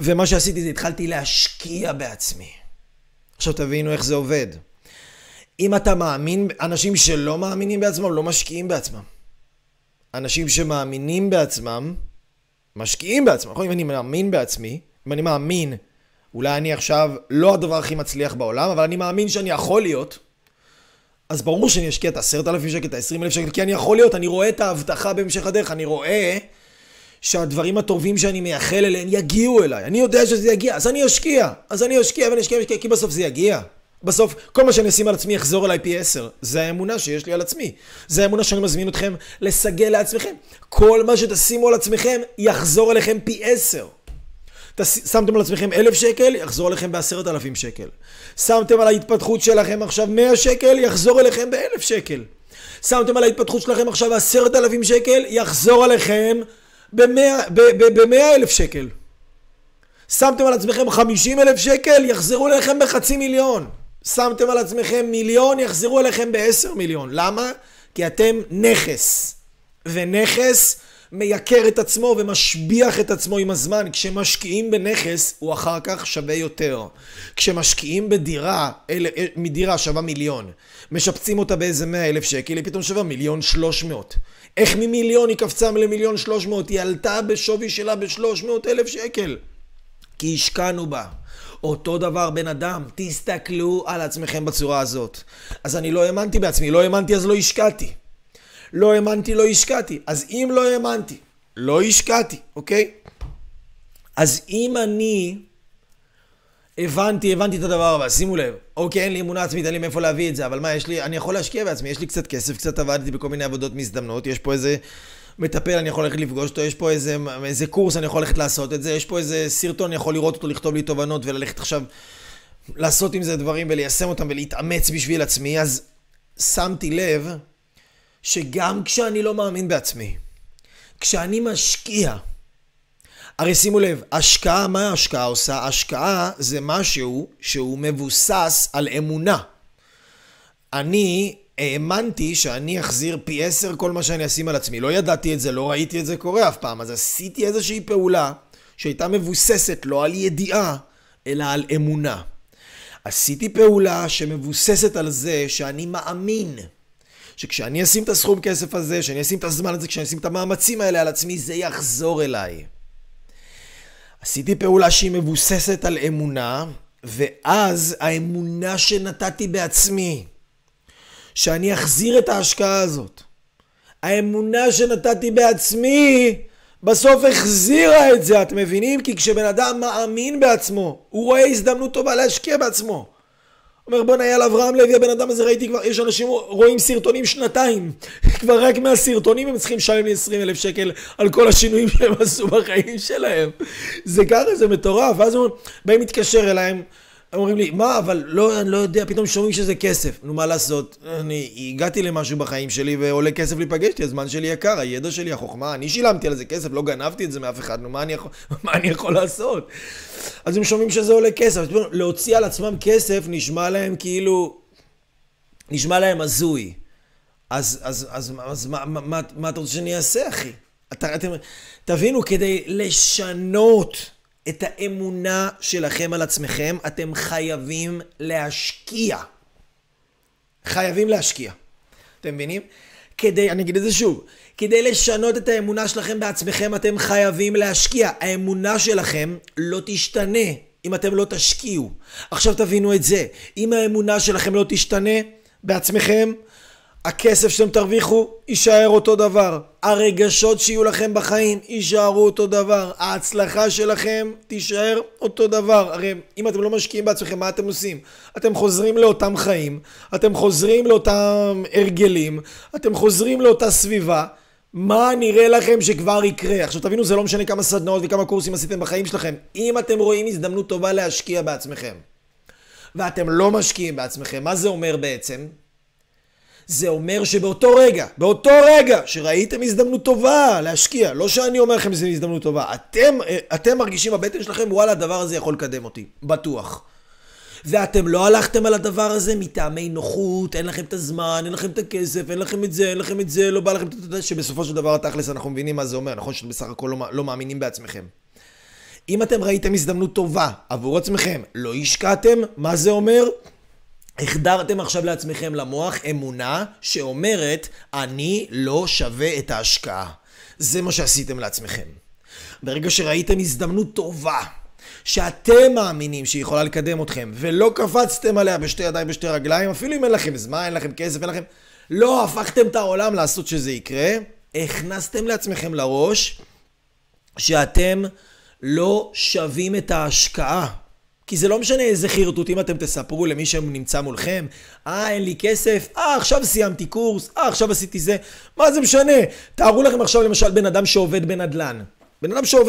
ומה שעשיתי זה התחלתי להשקיע בעצמי. עכשיו תבינו איך זה עובד. אם אתה מאמין, אנשים שלא מאמינים בעצמם לא משקיעים בעצמם. אנשים שמאמינים בעצמם משקיעים בעצמם. אם אני מאמין בעצמי, אם אני מאמין, אולי אני עכשיו לא הדבר הכי מצליח בעולם, אבל אני מאמין שאני יכול להיות, אז ברור שאני אשקיע את 10,000 שקל, את 20,000 שקל, כי אני יכול להיות, אני רואה את ההבטחה בהמשך הדרך, אני רואה שהדברים הטובים שאני מייחל אליהם יגיעו אליי. אני יודע שזה יגיע, אז אני אשקיע. ואני אשקיע, כי בסוף זה יגיע. בסוף, כל מה שאני אשים על עצמי יחזור אליי פי 10. זה האמונה שיש לי על עצמי. זה האמונה שאני מזמין אתכם לסגל לעצמכם. כל מה שתשימו על עצמכם יחזור אליכם פי 10. שמתם על עצמכם 1,000 שקל, יחזור אליכם ב10,000 שקל. שמתם על ההתפתחות שלכם עכשיו 100 שקל, יחזור אליכם ב1,000 שקל. שמתם על ההתפתחות שלכם עכשיו 10,000 שקל, יחזור אליכם ב100,000 שקל. שמתם על עצמכם 50,000 שקל, יחזרו אליכם ב500,000. שמתם על עצמכם מיליון, יחזרו אליכם ב10,000,000. למה? כי אתם נכס. ונכס מייקר את עצמו ומשביח את עצמו עם הזמן. כשמשקיעים בנכס, הוא אחר כך שווה יותר. כשמשקיעים בדירה, מדירה שווה 1,000,000. משפצים אותה באיזה 100,000 שקל, היא פתאום שווה 1,300,000. איך ממיליון היא קפצה ל1,300,000? היא עלתה בשווי שלה ב300,000 שקל. כי השקענו בה. אותו דבר בן אדם, תסתכלו על עצמכם בצורה הזאת. אז אני לא האמנתי בעצמי, לא האמנתי אז לא השקעתי. אז אם לא האמנתי, לא השקעתי, אוקיי? אז אם אני הבנתי את הדבר הבא, שימו לב. אוקיי, אין לי אמונה עצמית, אין לי מאיפה להביא את זה, אבל מה יש לי? אני יכול להשקיע בעצמי, יש לי קצת כסף, קצת עבדתי בכל מיני עבודות מזדמנות, יש פה איזה מטפל, אני יכול ללכת לפגוש אותו, יש פה איזה קורס, אני יכול ללכת לעשות את זה, יש פה איזה סרטון, אני יכול לראות אותו, לכתוב לי תובנות וללכת עכשיו לעשות עם זה דברים וליישם אותם ולהתאמץ בשביל עצמי. אז שמתי לב שגם כשאני לא מאמין בעצמי, כשאני משקיע, הרי שימו לב, השקעה, מה ההשקעה עושה? ההשקעה זה משהו שהוא מבוסס על אמונה. אני האמנתי שאני אחזיר פי 10 כל מה שאני אשים על עצמי. לא ידעתי את זה, לא ראיתי את זה קורה אף פעם. אז עשיתי איזושהי פעולה שהייתה מבוססת לא על ידיעה, אלא על אמונה. עשיתי פעולה שמבוססת על זה שאני מאמין. שכשאני אשים את הסכום כסף הזה, שאני אשים את הזמן הזה, כשאני אשים את המאמצים האלה על עצמי, זה יחזור אליי. עשיתי פעולה שהיא מבוססת על אמונה, ואז האמונה שנתתי בעצמי, שאני אחזיר את ההשקעה הזאת, האמונה שנתתי בעצמי, בסוף החזירה את זה, את מבינים? כי כשבן אדם מאמין בעצמו, הוא רואה הזדמנות טובה להשקיע בעצמו. אומר בוא אייל אברהם לוי, הבן אדם הזה ראיתי כבר, יש אנשים רואים סרטונים שנתיים, כבר רק מהסרטונים הם צריכים לשלם לי 20,000 שקל על כל השינויים שהם עשו בחיים שלהם. זה ככה, זה מטורף. ואז באים מתקשר אליהם, הם אומרים לי, מה, אבל לא, אני לא יודע, פתאום שומעים שזה כסף. נו, מה לעשות, אני הגעתי למשהו בחיים שלי ועולה כסף לפגשתי, הזמן שלי יקר, הידע שלי, החוכמה, אני שילמתי על זה כסף, לא גנבתי את זה מאף אחד, נו, מה אני יכול לעשות? אז הם שומעים שזה עולה כסף, להוציא על עצמם כסף נשמע להם כאילו, נשמע להם הזוי. אז מה אתה רוצה שאני אעשה, אחי? תבינו, כדי לשנות את האמונה שלכם על עצמכם, אתם חייבים להשקיע. אתם מבינים? אני אגיד את זה שוב. כדי לשנות את האמונה שלכם בעצמכם, אתם חייבים להשקיע. האמונה שלכם לא תשתנה אם אתם לא תשקיעו. עכשיו תבינו את זה. אם האמונה שלכם לא תשתנה בעצמכם, הכסף שאתם תרוויחו יישאר אותו דבר, הרגשות שיהיו לכם בחיים יישארו אותו דבר, ההצלחה שלכם תישאר אותו דבר. הרי אם אתם לא משקיעים בעצמכם, מה אתם עושים? אתם חוזרים לאותם חיים, אתם חוזרים לאותם הרגלים, אתם חוזרים לאותה סביבה. מה נראה לכם שכבר יקרה? עכשיו תבינו, זה לא משנה כמה סדנאות וכמה קורסים עשיתם בחיים שלכם. אם אתם רואים הזדמנות טובה להשקיע בעצמכם ואתם לא משקיעים בעצמכם, מה זה אומר בעצם? זה אומר שבאותו רגע שראיתם הזדמנות טובה להשקיע, לא שאני אומר לכם שזה הזדמנות טובה, אתם מרגישים בבטן שלכם, וואלה, הדבר הזה יכול לקדם אותי, בטוח. ואתם לא הלכתם על הדבר הזה מטעמי נוחות, אין לכם את הזמן, אין לכם את הכסף, אין לכם את זה, לא בא לכם את זה, שבסופו של דבר התכלס אנחנו מבינים מה זה אומר, נכון? שאתם בסך הכל לא מאמינים בעצמכם. אם אתם ראיתם הזדמנות טובה עבור עצמכם, לא השקעתם, מה זה אומר? החדרתם עכשיו לעצמכם למוח אמונה שאומרת, אני לא שווה את ההשקעה. זה מה שעשיתם לעצמכם. ברגע שראיתם הזדמנות טובה, שאתם מאמינים שהיא יכולה לקדם אתכם, ולא קפצתם עליה בשתי ידיים, בשתי רגליים, אפילו אם אין לכם זמן, אין לכם כסף, אין לכם... לא הפכתם את העולם לעשות שזה יקרה, הכנסתם לעצמכם לראש שאתם לא שווים את ההשקעה. כי זה לא משנה איזה חירטוטים אתם תספרו למי שנמצא מולכם. אין לי כסף, עכשיו סיימתי קורס, עכשיו עשיתי זה. מה זה משנה? תארו לכם עכשיו למשל בן אדם שעובד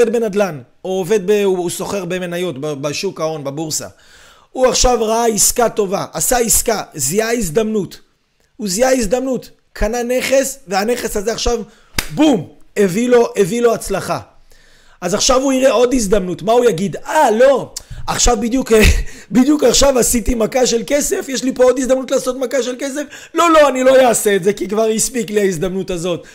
בנדלן. או הוא סוחר במניות, בשוק ההון, בבורסה. הוא עכשיו ראה עסקה טובה, עשה עסקה, זיהה הזדמנות, קנה נכס, והנכס הזה עכשיו, בום, הביא לו הצלחה. אז עכשיו הוא יראה עוד הזדמנות, מה הוא יגיד? לא, עכשיו בדיוק עכשיו עשיתי מכה של כסף, יש לי פה עוד הזדמנות לעשות מכה של כסף, לא, אני לא אעשה את זה, כי כבר הספיק לי ההזדמנות הזאת.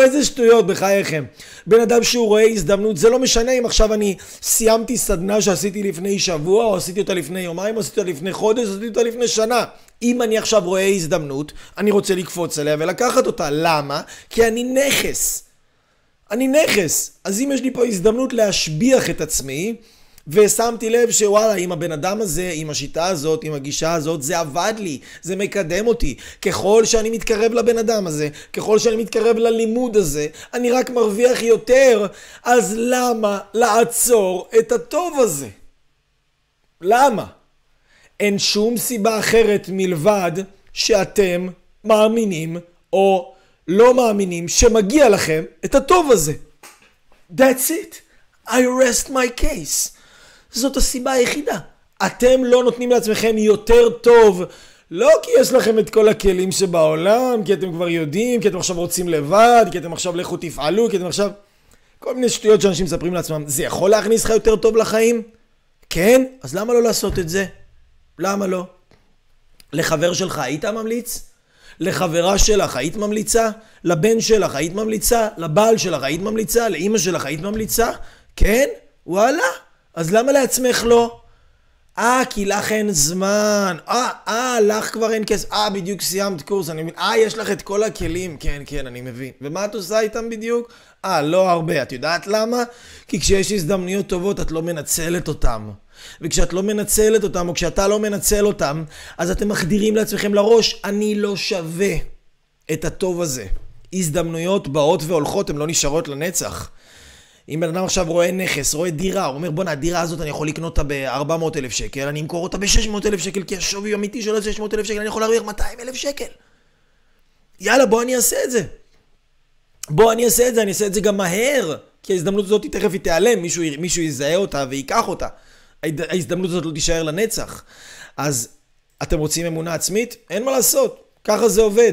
איזה שטויות, בחייכם. בן אדם שהוא רואה הזדמנות, זה לא משנה אם עכשיו אני סיימתי סדנה שעשיתי לפני שבוע, או עשיתי אותה לפני יומיים, או עשיתי אותה לפני חודש, או עשיתי אותה לפני שנה. אם אני עכשיו רואה הזדמנות, אני רוצה לקפוץ עליה ולקחת אותה. למה? כי אני נכס. אז אם יש לי פה הזדמנות להשביח את עצמי, ושמתי לב שוואלה, עם הבן אדם הזה, עם השיטה הזאת, עם הגישה הזאת, זה עבד לי, זה מקדם אותי. ככל שאני מתקרב לבן אדם הזה, ככל שאני מתקרב ללימוד הזה, אני רק מרוויח יותר. אז למה לעצור את הטוב הזה? למה? אין שום סיבה אחרת מלבד שאתם מאמינים או לא מאמינים שמגיע לכם את הטוב הזה. That's it. I rest my case. זאת הסיבה היחידה. אתם לא נותנים לעצמכם יותר טוב, לא כי יש לכם את כל הכלים שבעולם, כי אתם כבר יודעים, כי אתם עכשיו רוצים לבד, כי אתם עכשיו לכו תפעלו, כי אתם עכשיו... כל מיני שטויות שאנשים מספרים לעצמם. זה יכול להכניס לך יותר טוב לחיים? כן? אז למה לא לעשות את זה? למה לא? לחבר שלך היית ממליץ? לחברה שלך היית ממליצה? לבן שלך היית ממליצה? לבעל שלך היית ממליצה? לאמא שלך היית ממליצה? כן? וואלה? אז למה לעצמך לא? כי לך אין זמן. לך כבר אין כסף. בדיוק סיימת קורס, אני מבין. יש לך את כל הכלים. כן, אני מבין. ומה את עושה איתם בדיוק? לא הרבה. את יודעת למה? כי כשיש הזדמנויות טובות, את לא מנצלת אותם. וכשאת לא מנצלת אותם, או כשאתה לא מנצל אותם, אז אתם מחדירים לעצמכם לראש, אני לא שווה את הטוב הזה. הזדמנויות באות והולכות, הן לא נשארות לנצח. אם אדם עכשיו רואה נכס, רואה דירה, הוא אומר, בונה, הדירה הזאת אני יכול לקנות אותה ב-400,000 שקל, אני אמכור אותה ב-600,000 שקל, כי השווי אמיתי של 600,000 שקל, אני יכול להרוויח 200,000 שקל. יאללה, בוא אני אעשה את זה, אני אעשה את זה גם מהר, כי ההזדמנות הזאת תכף היא תיעלם, מישהו יזהה אותה ויקח אותה. ההזדמנות הזאת לא תישאר לנצח. אז אתם רוצים אמונה עצמית? אין מה לעשות, ככה זה עובד.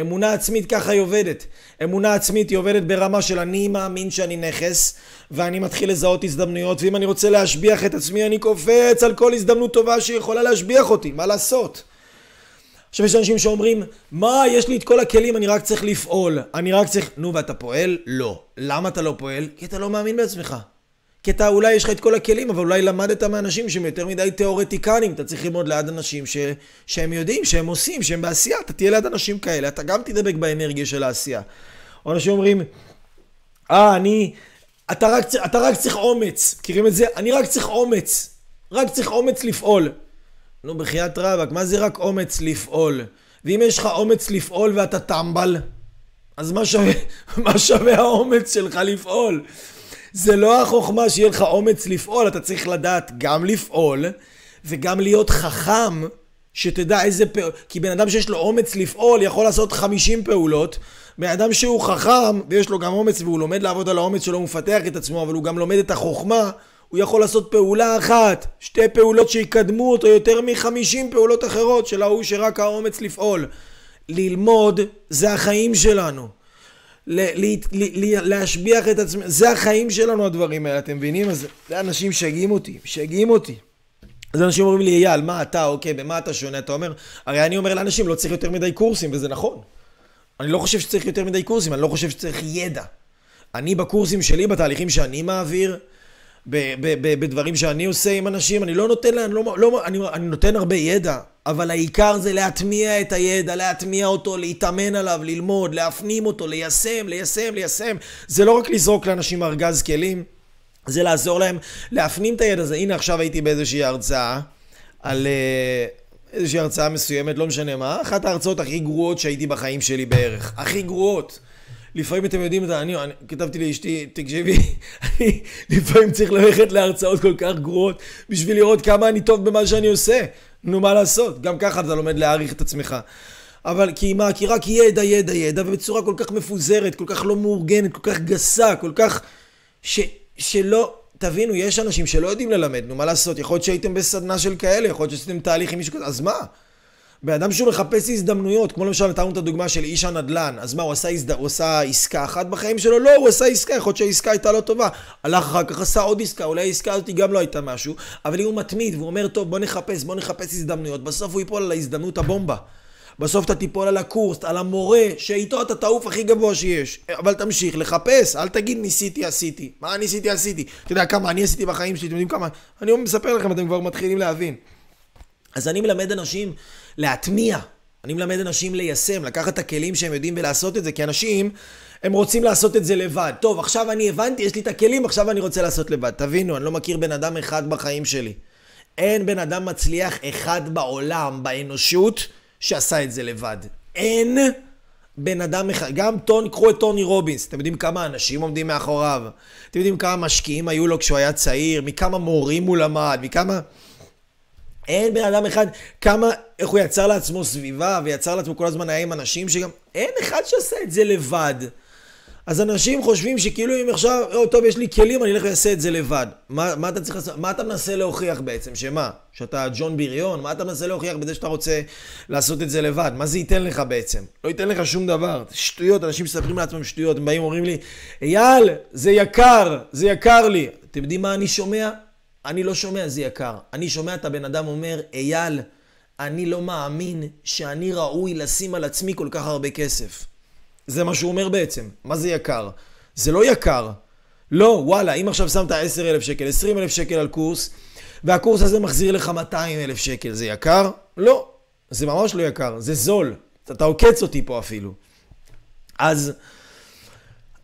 אמונה עצמית ככה היא עובדת. אמונה עצמית היא עובדת ברמה של אני מאמין שאני נכס, ואני מתחיל לזהות הזדמנויות, ואם אני רוצה להשביח את עצמי, אני קופץ על כל הזדמנות טובה שיכולה להשביח אותי. מה לעשות? עכשיו יש אנשים שאומרים, יש לי את כל הכלים, אני רק צריך לפעול. ואתה פועל? לא. למה אתה לא פועל? כי אתה לא מאמין בעצמך. כי אתה אולי יש לך את כל הכלים, אבל אולי למדת מאנשים שהם יותר מדי תיאורטיקנים. אתה צריך ללמוד ליד אנשים שהם יודעים, שהם עושים, שהם בעשייה. אתה תהיה ליד אנשים כאלה, אתה גם תדבק באנרגיה של העשייה. או אנשים אומרים, אתה רק צריך אומץ. מכירים את זה? אני רק צריך אומץ. רק צריך אומץ לפעול. בחייאת רבק, מה זה רק אומץ לפעול? ואם יש לך אומץ לפעול ואתה טמבל, אז מה שווה האומץ שלך לפעול? זה לא החוכמה שיהיה לך אומץ לפעול, אתה צריך לדעת גם לפעול וגם להיות חכם שתדע איזה פעול, כי בן אדם שיש לו אומץ לפעול יכול לעשות 50 פעולות, בן אדם שהוא חכם ויש לו גם אומץ והוא לומד לעבוד על האומץ שלו, הוא מפתח את עצמו אבל הוא גם לומד את החוכמה, הוא יכול לעשות פעולה אחת, שתי פעולות שיקדמו אותו יותר מ50 פעולות אחרות של ההוא שרק האומץ לפעול. ללמוד זה החיים שלנו. להשביח את עצמנו, זה החיים שלנו הדברים האלה, אתם מבינים? אז זה אנשים שגעים אותי. אז אנשים אומרים לי, אייל, מה אתה, אוקיי, במה אתה שונה? אתה אומר, הרי אני אומר לאנשים, לא צריך יותר מדי קורסים, וזה נכון. אני לא חושב שצריך יותר מדי קורסים, אני לא חושב שצריך ידע. אני בקורסים שלי, בתהליכים שאני מעביר, בדברים שאני עושה עם אנשים, אני לא נותן להם, אני נותן הרבה ידע, אבל העיקר זה להטמיע את הידע, להטמיע אותו, להתאמן עליו, ללמוד, להפנים אותו, ליישם. זה לא רק לזרוק לאנשים ארגז כלים, זה לעזור להם להפנים את הידע הזה. הנה עכשיו הייתי באיזושהי הרצאה, על איזושהי הרצאה מסוימת, לא משנה מה, אחת ההרצאות הכי גרועות שהייתי בחיים שלי בערך, הכי גרועות. לפעמים אתם יודעים, אני כתבתי לאשתי, תקשיבי, אני לפעמים צריך ללכת להרצאות כל כך גרועות, בשביל לראות כמה אני טוב במה שאני עושה. נו, מה לעשות? גם ככה אתה לומד להעריך את עצמך. אבל כי רק ידע, ובצורה כל כך מפוזרת, כל כך לא מאורגנת, כל כך גסה, כל כך שלא, תבינו, יש אנשים שלא יודעים ללמד, נו, מה לעשות? יכול להיות שהייתם בסדנה של כאלה, יכול להיות שעשיתם תהליך עם מישהו כזה, אז מה? באדם שהוא מחפש הזדמנויות, כמו למשל נתנו את הדוגמה של איש הנדלן, אז מה, הוא עשה עסקה אחת בחיים שלו? לא, הוא עשה עסקה, יכול להיות שהעסקה הייתה לא טובה. הלך אחר כך עשה עוד עסקה, אולי העסקה הזאת גם לא הייתה משהו, אבל הוא מתמיד והוא אומר, טוב, בוא נחפש הזדמנויות. בסוף הוא ייפול על ההזדמנות הבומבה. בסוף אתה תיפול על הקורס, על המורה, שאיתו אתה תעוף הכי גבוה שיש. אבל תמשיך לחפש, אל תגיד ניסיתי, עשיתי. מה ניסיתי? אתה יודע כמה אני עשיתי בחיים שלי, אתם יודעים כמה? אני מספר לכם, אתם כבר מתחילים להבין. אז אני מלמד אנשים להטמיע, אני מלמד אנשים ליישם, לקחת את הכלים שהם יודעים ולעשות את זה, כי אנשים הם רוצים לעשות את זה לבד. טוב, עכשיו אני הבנתי, יש לי את הכלים, עכשיו אני רוצה לעשות לבד. תבינו, אני לא מכיר בן אדם אחד בחיים שלי. אין בן אדם מצליח אחד בעולם, באנושות, שעשה את זה לבד. אין בן אדם אחד, גם קחו את טוני רובינס, אתם יודעים כמה אנשים עומדים מאחוריו, אתם יודעים כמה משקיעים היו לו כשהוא היה צעיר, מכמה מורים הוא למד, מכמה... אין בן אדם אחד, כמה, איך הוא יצר לעצמו סביבה, ויצר לעצמו כל הזמן היה עם אנשים שגם, אין אחד שעשה את זה לבד. אז אנשים חושבים שכאילו אם עכשיו, טוב, יש לי כלים, אני אלך ויעשה את זה לבד. מה אתה צריך לעשות? מה אתה מנסה להוכיח בעצם? שמה? שאתה ג'ון ביריון? מה אתה מנסה להוכיח בזה שאתה רוצה לעשות את זה לבד? מה זה ייתן לך בעצם? לא ייתן לך שום דבר. שטויות, אנשים מספרים לעצמם שטויות, הם באים ואומרים לי, אייל, זה יקר לי. אתם יודעים מה אני שומע? אני לא שומע, זה יקר. אני שומע את הבן אדם אומר, אייל, אני לא מאמין שאני ראוי לשים על עצמי כל כך הרבה כסף. זה מה שהוא אומר בעצם. מה זה יקר? זה לא יקר. לא, וואלה, אם עכשיו שמת 10,000 שקל, 20,000 שקל על קורס, והקורס הזה מחזיר לך 200,000 שקל, זה יקר? לא, זה ממש לא יקר, זה זול. אתה עוקץ אותי פה אפילו. אז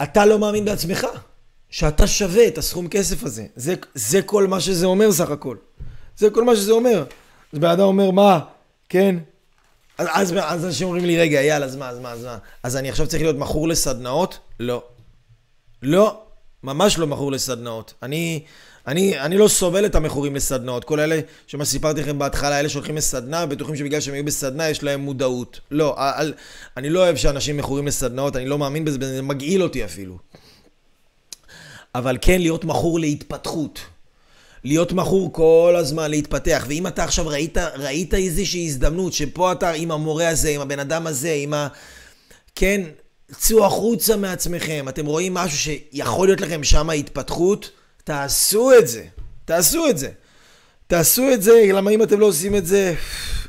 אתה לא מאמין בעצמך. שאתה שווה את הסכום כסף הזה. זה כל מה שזה אומר סך הכל. זה כל מה שזה אומר. אז באדם אומר, מה? כן? אז אנשים אומרים לי, רגע, יאללה, אז מה? אז אני עכשיו צריך להיות מכור לסדנאות? לא. ממש לא מכור לסדנאות. אני לא סובל את המכורים לסדנאות. כל אלה שמה שסיפרתי לכם בהתחלה, אלה שהולכים לסדנה, בטוחים שבגלל שהם יהיו בסדנה, יש להם מודעות. לא, אני לא אוהב שאנשים מכורים לסדנאות, אני לא מאמין בזה, זה מגעיל אותי אפילו. אבל כן להיות מכור להתפתחות. להיות מכור כל הזמן להתפתח. ואם אתה עכשיו ראית איזושהי הזדמנות, שפה אתה עם המורה הזה, עם הבן אדם הזה, כן, צאו החוצה מעצמכם. אתם רואים משהו שיכול להיות לכם שם ההתפתחות? תעשו את זה. למה אם אתם לא עושים את זה?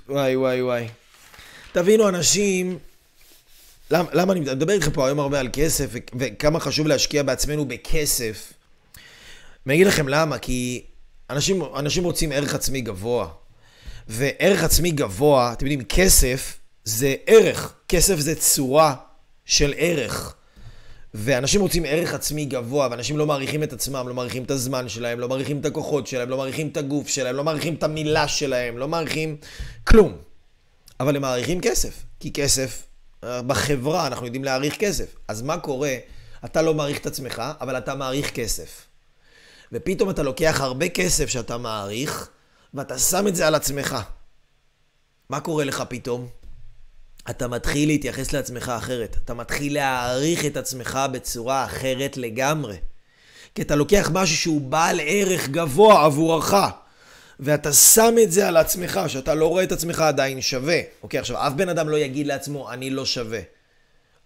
וואי. תבינו, אנשים... למה אני מדבר איתך פה היום הרבה על כסף וכמה חשוב להשקיע בעצמנו בכסף? אני אגיד לכם למה, כי אנשים רוצים ערך עצמי גבוה. וערך עצמי גבוה, אתם יודעים, כסף זה ערך. כסף זה צורה של ערך. ואנשים רוצים ערך עצמי גבוה, ואנשים לא מעריכים את עצמם, לא מעריכים את הזמן שלהם, לא מעריכים את הכוחות שלהם, לא מעריכים את הגוף שלהם, לא מעריכים את המילה שלהם, לא מעריכים כלום. אבל הם מעריכים כסף. כי כסף, בחברה אנחנו יודעים להעריך כסף. אז מה קורה? אתה לא מעריך את עצמך, אבל אתה מעריך כסף. ופתאום אתה לוקח הרבה כסף שאתה מעריך, ואתה שם את זה על עצמך. מה קורה לך פתאום? אתה מתחיל להתייחס לעצמך אחרת. אתה מתחיל להעריך את עצמך בצורה אחרת לגמרי. כי אתה לוקח משהו שהוא בעל ערך גבוה עבורך, ואתה שם את זה על עצמך, שאתה לא רואה את עצמך עדיין שווה. אוקיי, עכשיו, אף בן אדם לא יגיד לעצמו, אני לא שווה.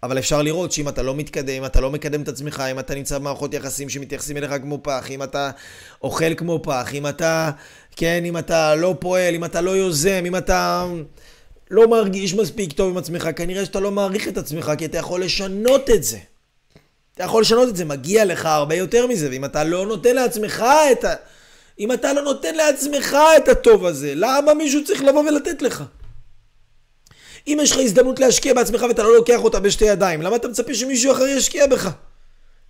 אבל אפשר לראות שאם אתה לא מתקדם, אם אתה לא מקדם את עצמך, אם אתה נמצא במערכות יחסים שמתייחסים אליך כמו פח, אם אתה אוכל כמו פח, אם אתה, כן, אם אתה לא פועל, אם אתה לא יוזם, אם אתה לא מרגיש מספיק טוב עם עצמך, כנראה שאתה לא מעריך את עצמך, כי אתה יכול לשנות את זה. אתה יכול לשנות את זה, מגיע לך הרבה יותר מזה, ואם אתה לא נותן לעצמך את ה... אם אתה לא נותן לעצמך את הטוב הזה, למה מישהו צריך לבוא ולתת לך? אם יש לך הזדמנות להשקיע בעצמך ואתה לא לוקח אותה בשתי ידיים, למה אתה מצפה שמישהו אחר ישקיע בך?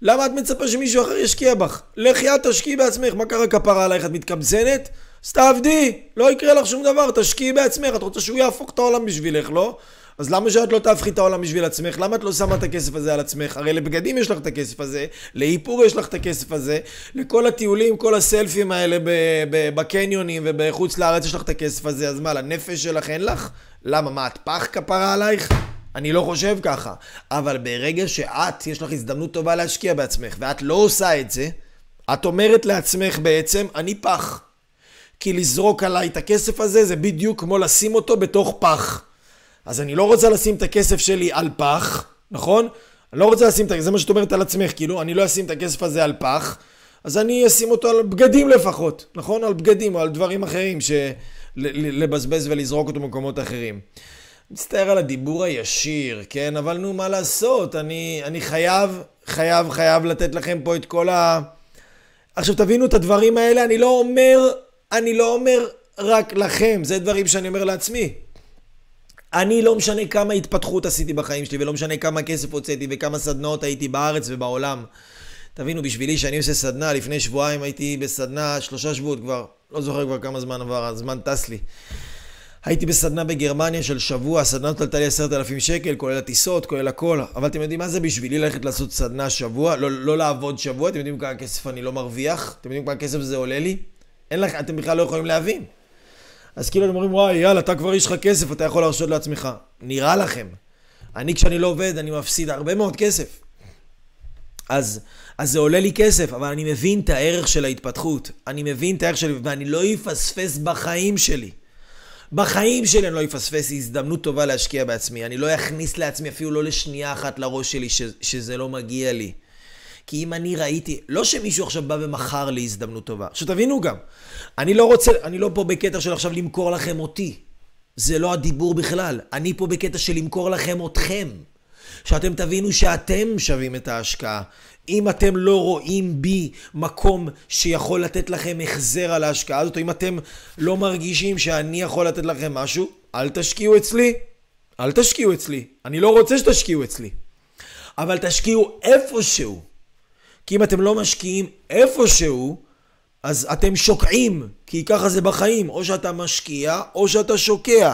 למה את מצפה שמישהו אחר ישקיע בך? לחייה תשקיע בעצמך, מה קרה כפרה עלייך? את מתקמצנת? אז תעבדי, לא יקרה לך שום דבר, תשקיע בעצמך, את רוצה שהוא יהפוך את העולם בשבילך, לא? אז למה שאת לא תהפכי את העולם בשביל עצמך? למה את לא שמה את הכסף הזה על עצמך? הרי לבגדים יש לך את הכסף הזה, לאיפור יש לך את הכסף הזה, לכל הטיולים, כל הסלפים האלה בקניונים ובחוץ לארץ יש לך את הכסף הזה, אז מה, לנפש שלך אין לך? למה, מה, את פח כפרה עלייך? אני לא חושב ככה. אבל ברגע שאת, יש לך הזדמנות טובה להשקיע בעצמך, ואת לא עושה את זה, את אומרת לעצמך בעצם, אני פח. כי לזרוק עליי את הכסף הזה, זה בדיוק כמו לשים אותו בתוך פח. אז אני לא רוצה לשים את הכסף שלי על פח, נכון? אני לא רוצה לשים את הכסף, זה מה שאת אומרת על עצמך, כאילו, אני לא אשים את הכסף הזה על פח, אז אני אשים אותו על בגדים לפחות, נכון? על בגדים או על דברים אחרים, לבזבז ולזרוק אותו במקומות אחרים. מצטער על הדיבור הישיר, כן? אבל נו, מה לעשות? אני חייב לתת לכם פה את כל ה... עכשיו, תבינו את הדברים האלה, אני לא אומר רק לכם, זה דברים שאני אומר לעצמי. אני לא משנה כמה התפתחות עשיתי בחיים שלי, ולא משנה כמה כסף הוצאתי, וכמה סדנאות הייתי בארץ ובעולם. תבינו, בשבילי שאני עושה סדנה, לפני שבועיים הייתי בסדנה, 3 שבועות כבר, לא זוכר כבר כמה זמן עבר, הזמן טס לי. הייתי בסדנה בגרמניה של שבוע, הסדנה עלתה לי 10,000 שקל, כולל הטיסות, כולל הכל. אבל אתם יודעים מה זה בשבילי ללכת לעשות סדנה שבוע, לא לעבוד שבוע, אתם יודעים כמה כסף אני לא מרוויח, אתם יודעים כמה כסף זה עולה לי? אין לך, אתם בכלל לא יכולים להבין. אז כאילו הם אומרים, וואי, יאללה, אתה כבר יש לך כסף, אתה יכול להרשות לעצמך. נראה לכם. אני, כשאני לא עובד, אני מפסיד הרבה מאוד כסף. אז זה עולה לי כסף, אבל אני מבין את הערך של ההתפתחות. אני מבין את הערך שלי, ואני לא אפספס בחיים שלי. בחיים שלי אני לא אפספס, היא הזדמנות טובה להשקיע בעצמי. אני לא אכניס לעצמי, אפילו לא לשנייה אחת לראש שלי, שזה לא מגיע לי. כי אם אני ראיתי, לא שמישהו עכשיו בא ומחר לי הזדמנות טובה. שתבינו גם, אני לא פה בקטע של עכשיו למכור לכם אותי. זה לא הדיבור בכלל. אני פה בקטע של למכור לכם אתכם. שאתם תבינו שאתם שווים את ההשקעה. אם אתם לא רואים בי מקום שיכול לתת לכם החזר על ההשקעה הזאת, או אם אתם לא מרגישים שאני יכול לתת לכם משהו, אל תשקיעו אצלי. אל תשקיעו אצלי. אני לא רוצה שתשקיעו אצלי. אבל תשקיעו איפשהו. כי אם אתם לא משקיעים איפשהו, אז אתם שוקעים, כי ככה זה בחיים. או שאתה משקיע, או שאתה שוקע.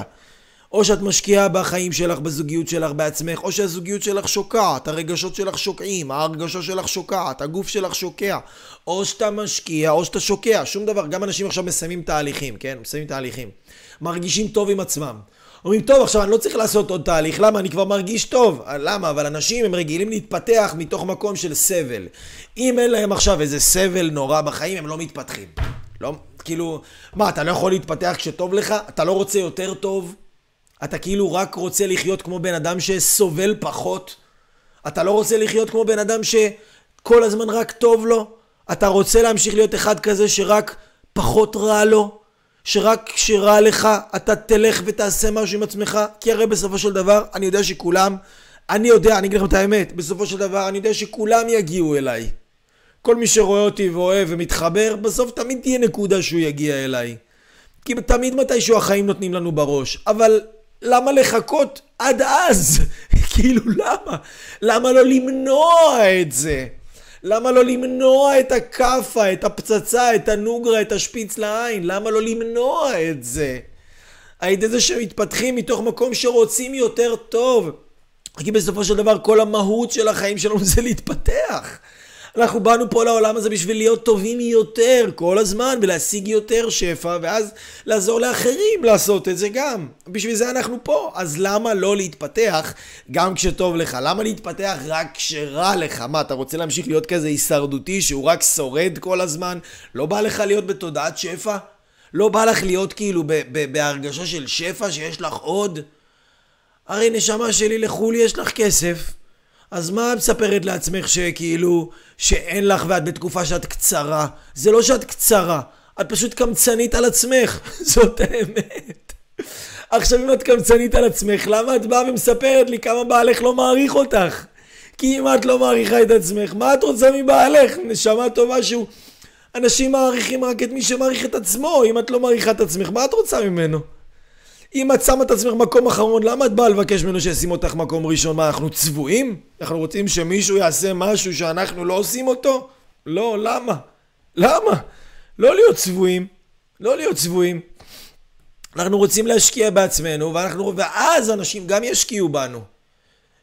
או שאת משקיעה בחיים שלך, בזוגיות שלך, בעצמך, או שהזוגיות שלך שוקעת, הרגשות שלך שוקעים, ההרגשות שלך שוקעת, הגוף שלך שוקע. או שאתה משקיע, או שאתה שוקע. שום דבר, גם אנשים עכשיו מסיימים תהליכים, כן? מסיימים תהליכים. מרגישים טוב עם עצמם. אומרים, טוב, עכשיו אני לא צריך לעשות עוד תהליך, למה? אני כבר מרגיש טוב. למה? אבל אנשים הם רגילים להתפתח מתוך מקום של סבל. אם אין להם עכשיו איזה סבל נורא בחיים, הם לא מתפתחים. לא, כאילו, מה, אתה לא יכול להתפתח כשטוב לך? אתה לא רוצה יותר טוב? אתה כאילו רק רוצה לחיות כמו בן אדם שסובל פחות? אתה לא רוצה לחיות כמו בן אדם שכל הזמן רק טוב לו? אתה רוצה להמשיך להיות אחד כזה שרק פחות רע לו? שרק כשרע לך אתה תלך ותעשה משהו עם עצמך? כי הרי בסופו של דבר אני יודע שכולם, אני אגיד לכם את האמת, בסופו של דבר אני יודע שכולם יגיעו אליי. כל מי שרואה אותי ואוהב ומתחבר, בסוף תמיד תהיה נקודה שהוא יגיע אליי. כי תמיד מתישהו החיים נותנים לנו בראש. אבל למה לחכות עד אז? כאילו למה? למה לא למנוע את זה? למה לא למנוע את הקפה, את הפצצה, את הנוגרה, את השפיץ לעין? למה לא למנוע את זה? על ידי זה שמתפתחים מתוך מקום שרוצים יותר טוב. כי בסופו של דבר כל המהות של החיים שלנו זה להתפתח. אנחנו באנו פה לעולם הזה בשביל להיות טובים יותר כל הזמן ולהשיג יותר שפע ואז לעזור לאחרים לעשות את זה גם. בשביל זה אנחנו פה. אז למה לא להתפתח גם כשטוב לך? למה להתפתח רק כשרע לך? מה, אתה רוצה להמשיך להיות כזה הישרדותי שהוא רק שורד כל הזמן? לא בא לך להיות בתודעת שפע? לא בא לך להיות כאילו בהרגשה של שפע שיש לך עוד? הרי נשמה שלי, לחול יש לך כסף. אז מה מספרת לעצמך שכאילו שאין לך ואת בתקופה שאת קצרה? זה לא שאת קצרה, את פשוט קמצנית על עצמך. זאת האמת. עכשיו אם את קמצנית על עצמך, למה את באה ומספרת לי כמה בעלך לא מעריך אותך? כי אם את לא מעריכה את עצמך, מה את רוצה מבעלך? נשמה טובה שהוא... אנשים מעריכים רק את מי שמעריך את עצמו. אם את לא מעריכה את עצמך, מה את רוצה ממנו? אם את שמה את עצמך מקום אחרון, למה את באה לבקש ממנו שישים אותך מקום ראשון? מה, אנחנו צבועים? אנחנו רוצים שמישהו יעשה משהו שאנחנו לא עושים אותו? לא, למה? למה? לא להיות צבועים. לא להיות צבועים. אנחנו רוצים להשקיע בעצמנו, ואז אנשים גם ישקיעו בנו.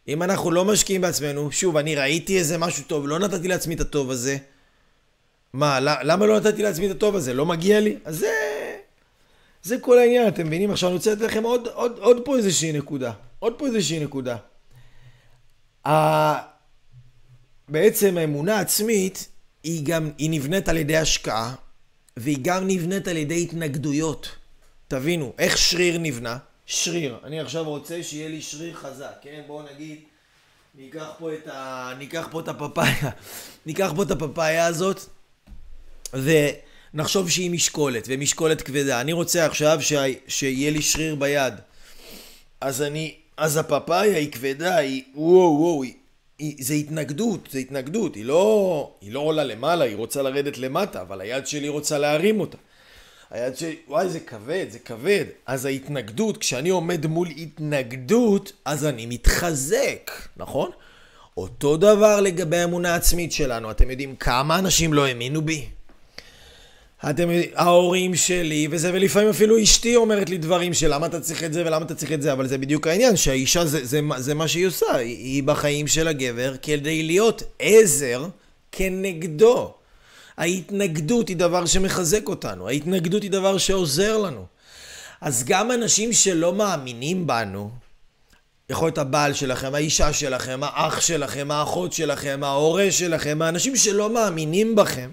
אם אנחנו לא משקיעים בעצמנו, שוב, אני ראיתי איזה משהו טוב, לא נתתי לעצמי את הטוב הזה. מה, למה לא נתתי לעצמי את הטוב הזה? לא מגיע לי? אז זה כל העניין, אתם מבינים? עכשיו אני רוצה לתת לכם עוד פה איזושהי נקודה. עוד פה איזושהי נקודה. בעצם האמונה העצמית, היא נבנית על ידי השקעה, והיא גם נבנית על ידי התנגדויות. תבינו, איך שריר נבנה? שריר. אני עכשיו רוצה שיהיה לי שריר חזק, כן? בואו נגיד, ניקח פה את הפפאיה הזאת, ונחשוב שהיא משקולת, ומשקולת כבדה. אני רוצה עכשיו שיהיה לי שריר ביד. אז הפפאיה היא כבדה, היא וואו, זה התנגדות, היא לא עולה למעלה, היא רוצה לרדת למטה, אבל היד שלי רוצה להרים אותה. היד שלי, וואי, זה כבד. אז ההתנגדות, כשאני עומד מול התנגדות, אז אני מתחזק, נכון? אותו דבר לגבי האמונה העצמית שלנו. אתם יודעים כמה אנשים לא האמינו בי? ההורים שלי וזה, ולפעמים אפילו אשתי אומרת לי דברים של למה אתה צריך את זה ולמה אתה צריך את זה, אבל זה בדיוק העניין, שהאישה זה מה שהיא עושה, היא בחיים של הגבר כדי להיות עזר כנגדו. ההתנגדות היא דבר שמחזק אותנו, ההתנגדות היא דבר שעוזר לנו. אז גם אנשים שלא מאמינים בנו, יכול להיות הבעל שלכם, האישה שלכם, האח שלכם, האחות שלכם, ההורה שלכם, האנשים שלא מאמינים בכם,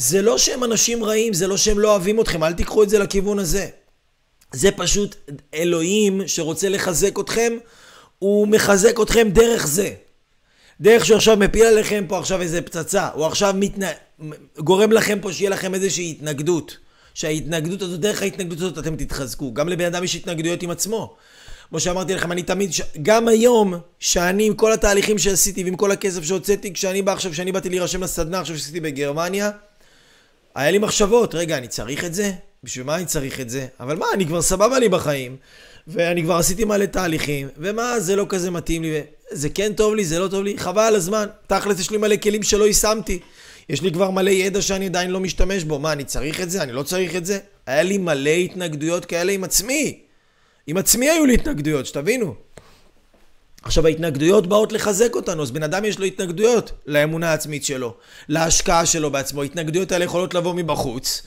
זה לא שהם אנשים רעים, זה לא שהם לא אוהבים אתכם, אל תיקחו את זה לכיוון הזה. זה פשוט אלוהים שרוצה לחזק אתכם, הוא מחזק אתכם דרך זה. דרך שעכשיו מפיל עליכם פה עכשיו איזה פצצה, הוא עכשיו גורם לכם פה שיהיה לכם איזושהי התנגדות. שההתנגדות הזאת, דרך ההתנגדות הזאת אתם תתחזקו. גם לבן אדם יש התנגדויות עם עצמו. כמו שאמרתי לכם, אני תמיד, גם היום, שאני עם כל התהליכים שעשיתי ועם כל הכסף שהוצאתי, כשאני באתי להירשם לסדנה, עכשיו שעשיתי בגרמניה, היה לי מחשבות, רגע, אני צריך את זה? בשביל מה אני צריך את זה? אבל מה, אני כבר סבבה לי בחיים, ואני כבר עשיתי מלא תהליכים, ומה, זה לא כזה מתאים לי, זה כן טוב לי, זה לא טוב לי, חבל הזמן, תכלס יש לי מלא כלים שלא יישמתי, יש לי כבר מלא ידע שאני עדיין לא משתמש בו, מה, אני צריך את זה? אני לא צריך את זה? היה לי מלא התנגדויות כאלה עם עצמי. עם עצמי היו לי התנגדויות, שתבינו. עכשיו ההתנגדויות באות לחזק אותנו, אז בן אדם יש לו התנגדויות לאמונה העצמית שלו, להשקעה שלו בעצמו. התנגדויות האלה יכולות לבוא מבחוץ,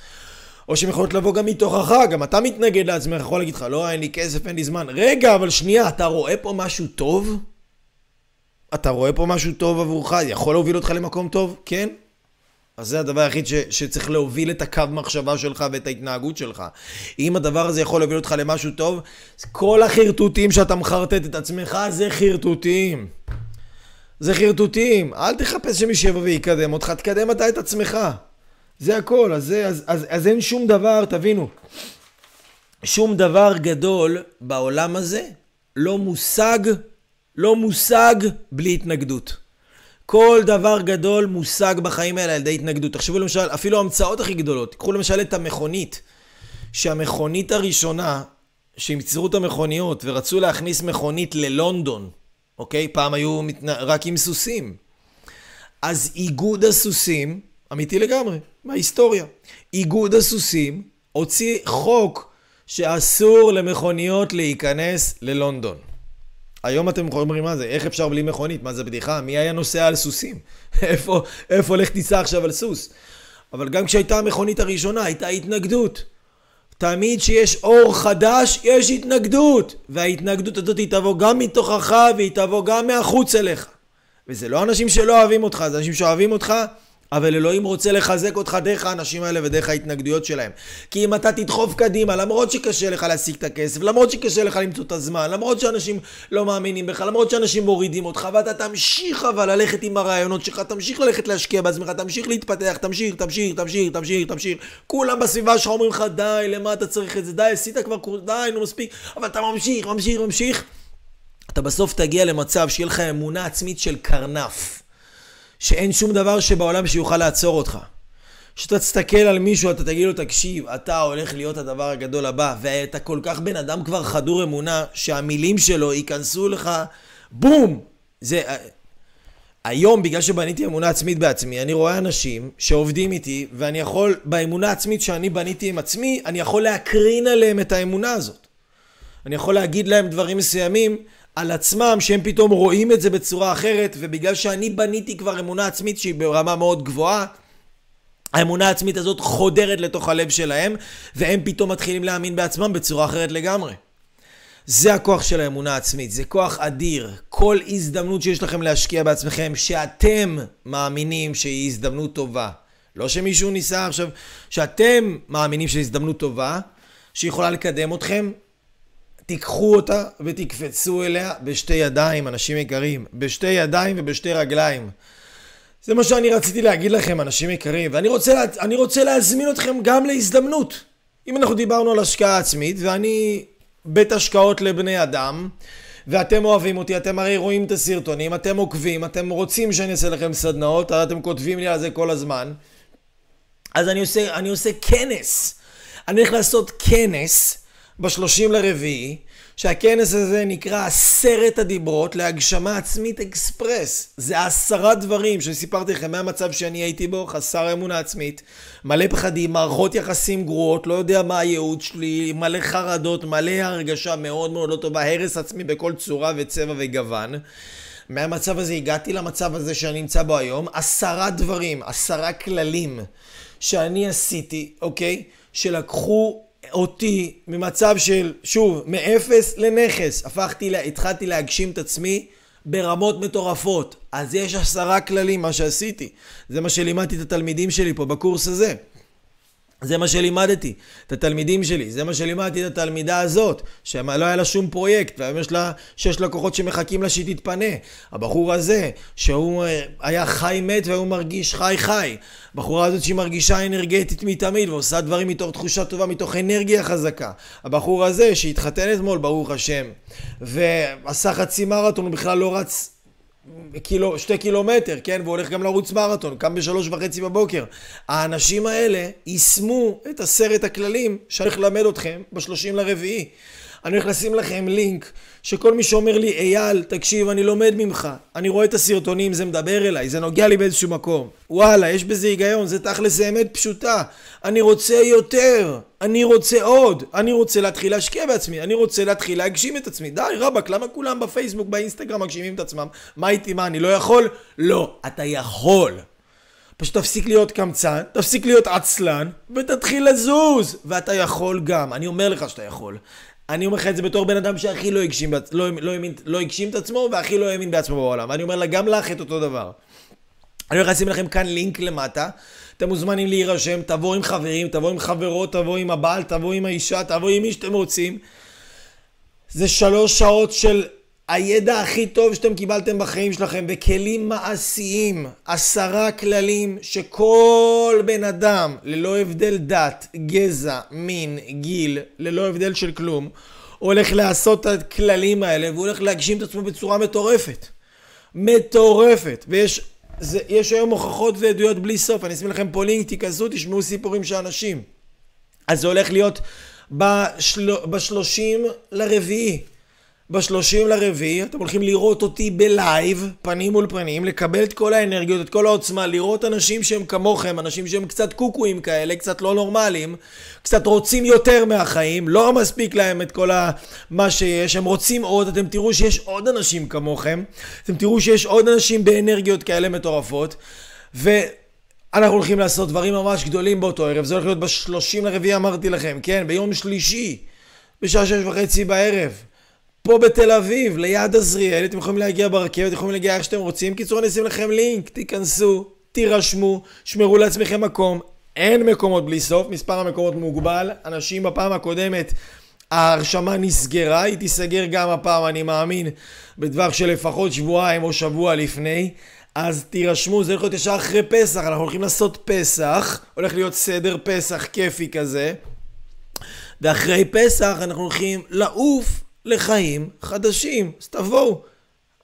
או שהן יכולות לבוא גם מתוכך, גם אתה מתנגד לעצמך, יכול להגיד לך, לא, אין לי כסף, אין לי זמן. רגע, אבל שנייה, אתה רואה פה משהו טוב? אתה רואה פה משהו טוב עבורך? יכול להוביל אותך למקום טוב? כן? אז זה הדבר היחיד שצריך להוביל את הקו מחשבה שלך ואת ההתנהגות שלך. אם הדבר הזה יכול להוביל אותך למשהו טוב, כל החרטוטים שאתה מחרטט את עצמך זה חרטוטים. זה חרטוטים. אל תחפש שמישהו ויקדם אותך, תקדם אתה את עצמך. זה הכל. אז אין שום דבר, תבינו. שום דבר גדול בעולם הזה לא מושג בלי התנגדות. כל דבר גדול מושג בחיים האלה על ידי התנגדות. תחשבו למשל, אפילו המצאות הכי גדולות. תקחו למשל את המכונית. שהמכונית הראשונה, שימצרו את המכוניות ורצו להכניס מכונית ללונדון, אוקיי? פעם היו רק עם סוסים. אז איגוד הסוסים, אמיתי לגמרי, מההיסטוריה. איגוד הסוסים הוציא חוק שאסור למכוניות להיכנס ללונדון. היום אתם אומרים מה זה? איך אפשר בלי מכונית? מה זה בדיחה? מי היה נוסע על סוסים? איפה הולך טיסה עכשיו על סוס? אבל גם כשהייתה המכונית הראשונה, הייתה התנגדות. תמיד שיש אור חדש, יש התנגדות. וההתנגדות הזאת היא תבוא גם מתוכך, והיא תבוא גם מהחוץ אליך. וזה לא אנשים שלא אוהבים אותך, זה אנשים שאוהבים אותך, אבל אלוהים רוצה לחזק אותך דרך האנשים האלה ודרך ההתנגדויות שלהם. כי אם אתה תדחוף קדימה, למרות שקשה לך להשיג את הכסף, למרות שקשה לך למצוא את הזמן, למרות שאנשים לא מאמינים בך, למרות שאנשים מורידים אותך, ואתה תמשיך אבל ללכת עם הרעיונות שלך, תמשיך ללכת להשקיע בעצמך, תמשיך להתפתח, תמשיך. כולם בסביבה שלך אומרים לך, די, למה אתה צריך את זה? די, עשית כבר קורס, די, נו מספיק, אבל אתה ממשיך. אתה בסוף תגיע למצב שיהיה לך אמונה עצמית של קרנף. שאין שום דבר שבעולם שיוכל לעצור אותך. כשאתה תסתכל על מישהו, אתה תגיד לו, תקשיב, אתה הולך להיות הדבר הגדול הבא, ואתה כל כך בן אדם כבר חדור אמונה, שהמילים שלו ייכנסו לך, בום! זה... היום, בגלל שבניתי אמונה עצמית בעצמי, אני רואה אנשים שעובדים איתי, ואני יכול, באמונה העצמית שאני בניתי עם עצמי, אני יכול להקרין עליהם את האמונה הזאת. אני יכול להגיד להם דברים מסוימים, על עצמם שהם פתאום רואים את זה בצורה אחרת, ובגלל שאני בניתי כבר אמונה עצמית שהיא ברמה מאוד גבוהה, האמונה העצמית הזאת חודרת לתוך הלב שלהם, והם פתאום מתחילים להאמין בעצמם בצורה אחרת לגמרי. זה הכוח של האמונה העצמית, זה כוח אדיר. כל הזדמנות שיש לכם להשקיע בעצמכם, שאתם מאמינים שהיא הזדמנות טובה. לא שמישהו ניסה עכשיו, שאתם מאמינים שהיא הזדמנות טובה, שיכולה לקדם אתכם, תיקחו אותה ותקפצו אליה בשתי ידיים, אנשים יקרים. בשתי ידיים ובשתי רגליים. זה מה שאני רציתי להגיד לכם, אנשים יקרים. ואני רוצה להזמין אתכם גם להזדמנות. אם אנחנו דיברנו על השקעה עצמית, ואני בית השקעות לבני אדם, ואתם אוהבים אותי, אתם הרי רואים את הסרטונים, אתם עוקבים, אתם רוצים שאני אעשה לכם סדנאות, אתם כותבים לי על זה כל הזמן. אז אני עושה כנס. אני הולך לעשות כנס, ב-30/4, שהכנס הזה נקרא 10 הדיברות להגשמה עצמית אקספרס. זה 10 דברים שסיפרתי לכם מהמצב שאני הייתי בו, חסר אמונה עצמית, מלא פחדים, מערכות יחסים גרועות, לא יודע מה הייעוד שלי, מלא חרדות, מלא הרגשה מאוד מאוד לא טובה, הרס עצמי בכל צורה וצבע וגוון. מהמצב הזה הגעתי למצב הזה שאני נמצא בו היום, 10 דברים, 10 כללים שאני עשיתי, אוקיי? שלקחו אותי ממצב של, שוב, מאפס לנכס. התחלתי להגשים את עצמי ברמות מטורפות. אז יש 10 כללים מה שעשיתי. זה מה שלימדתי את התלמידים שלי פה בקורס הזה. זה מה שלימדתי את התלמידים שלי. זה מה שלימדתי את התלמידה הזאת, שלא היה לה שום פרויקט, והיום יש לה 6 לקוחות שמחכים לה שהיא תתפנה. הבחור הזה, שהוא היה חי מת והוא מרגיש חי. הבחורה הזאת שהיא מרגישה אנרגטית מתמיד, ועושה דברים מתוך תחושה טובה, מתוך אנרגיה חזקה. הבחור הזה שהתחתן אתמול, ברוך השם, ועשה חצי מרתון, הוא בכלל לא רץ 2 קילומטר, כן? והוא הולך גם לרוץ מרתון, קם 3:30 בבוקר. האנשים האלה יישמו את 10 הכללים שאני הולך ללמד אתכם ב-30/4. אני הולך לשים לכם לינק שכל מי שאומר לי, אייל, תקשיב, אני לומד ממך, אני רואה את הסרטונים, זה מדבר אליי, זה נוגע לי באיזשהו מקום. וואלה, יש בזה היגיון, זה תכל'ס אמת פשוטה. אני רוצה יותר, אני רוצה עוד, אני רוצה להתחיל להשקיע בעצמי, אני רוצה להתחיל להגשים את עצמי. די, רבק, למה כולם בפייסבוק, באינסטגרם מגשימים את עצמם? מה הייתי, מה, אני לא יכול? לא, אתה יכול. פשוט תפסיק להיות קמצן, תפסיק להיות עצלן, ותתחיל לזוז. ואתה יכול גם, אני אומר לך שאתה יכול. אני אומר לך את זה בתור בן אדם שהכי לא הגשים את עצמו, והכי לא האמין בעצמו בעולם. אני אומר לה גם לך את אותו דבר. אני הולך לשים לכם כאן לינק למטה. אתם מוזמנים להירשם, תבואו עם חברים, תבואו עם חברות, תבואו עם הבעל, תבואו עם האישה, תבואו עם מי שאתם רוצים. זה 3 שעות של הידע הכי טוב שאתם קיבלתם בחיים שלכם, וכלים מעשיים, 10 כללים שכל בן אדם, ללא הבדל דת, גזע, מין, גיל, ללא הבדל של כלום, הולך לעשות את הכללים האלה, והוא הולך להגשים את עצמו בצורה מטורפת. מטורפת. ויש היום הוכחות ועדויות בלי סוף. אני אשים לכם פה לינק, תיכנסו, תשמעו סיפורים של אנשים. אז זה הולך להיות ב-30/4. ב30 לרביעי, אתם הולכים לראות אותי בלייב, פנים מול פנים, לקבל את כל האנרגיות, את כל העוצמה, לראות אנשים שהם כמוכם, אנשים שהם קצת קוקויים כאלה, קצת לא נורמליים, קצת רוצים יותר מהחיים, לא מספיק להם את כל מה שיש, הם רוצים עוד, אתם תראו שיש עוד אנשים כמוכם, אתם תראו שיש עוד אנשים באנרגיות כאלה מטורפות, ואנחנו הולכים לעשות דברים ממש גדולים באותו ערב, זה הולך להיות ב30 לרביעי אמרתי לכם, כן, ביום שלישי, בשעה 6:30 בערב. פה בתל אביב, ליד עזריאל, אתם יכולים להגיע ברכבת, אתם יכולים להגיע איך שאתם רוצים, קיצור אני אשים לכם לינק, תיכנסו, תירשמו, שמרו לעצמכם מקום, אין מקומות בלי סוף, מספר המקומות מוגבל, אנשים בפעם הקודמת, ההרשמה נסגרה, היא תיסגר גם הפעם, אני מאמין, בדבר של לפחות שבועיים או שבוע לפני, אז תירשמו, זה הולך להיות ישר אחרי פסח, אנחנו הולכים לעשות פסח, הולך להיות סדר פסח כיפי כזה, ואחרי פסח אנחנו הולכים לעוף, לחיים חדשים, אז תבואו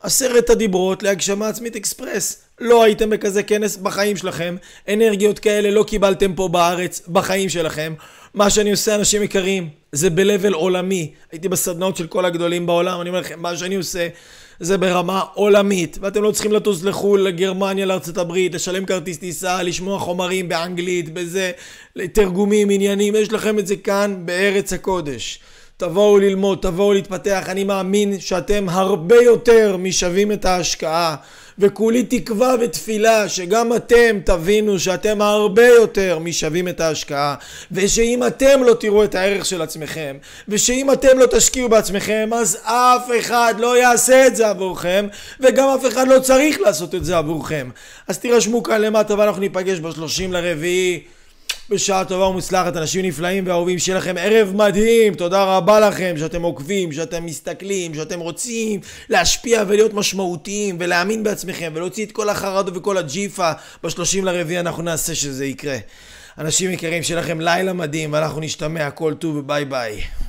10 הדיברות להגשמה עצמית אקספרס. לא הייתם בכזה כנס בחיים שלכם, אנרגיות כאלה לא קיבלתם פה בארץ בחיים שלכם. מה שאני עושה אנשים יקרים זה בלבל עולמי, הייתי בסדנאות של כל הגדולים בעולם, אני אומר לכם מה שאני עושה זה ברמה עולמית, ואתם לא צריכים לטוס לחול, לגרמניה, לארצות הברית, לשלם כרטיס טיסה, לשמוע חומרים באנגלית, בזה, תרגומים, עניינים, יש לכם את זה כאן בארץ הקודש. תבואו ללמוד, תבואו להתפתח, אני מאמין שאתם הרבה יותר משווים את ההשקעה, וכולי תקווה ותפילה שגם אתם תבינו שאתם הרבה יותר משווים את ההשקעה, ושאם אתם לא תראו את הערך של עצמכם, ושאם אתם לא תשקיעו בעצמכם, אז אף אחד לא יעשה את זה עבורכם, וגם אף אחד לא צריך לעשות את זה עבורכם. אז תירשמו כאן למטה ואנחנו ניפגש ב30 לרביעי. בשעה טובה ומוצלחת, אנשים נפלאים ואהובים, שיהיה לכם ערב מדהים, תודה רבה לכם שאתם עוקבים, שאתם מסתכלים, שאתם רוצים להשפיע ולהיות משמעותיים ולהאמין בעצמכם ולהוציא את כל החרדות וכל הג'יפה, ב30 לרביעי אנחנו נעשה שזה יקרה. אנשים יקרים, שיהיה לכם לילה מדהים ואנחנו נשתמע, כל טוב וביי ביי.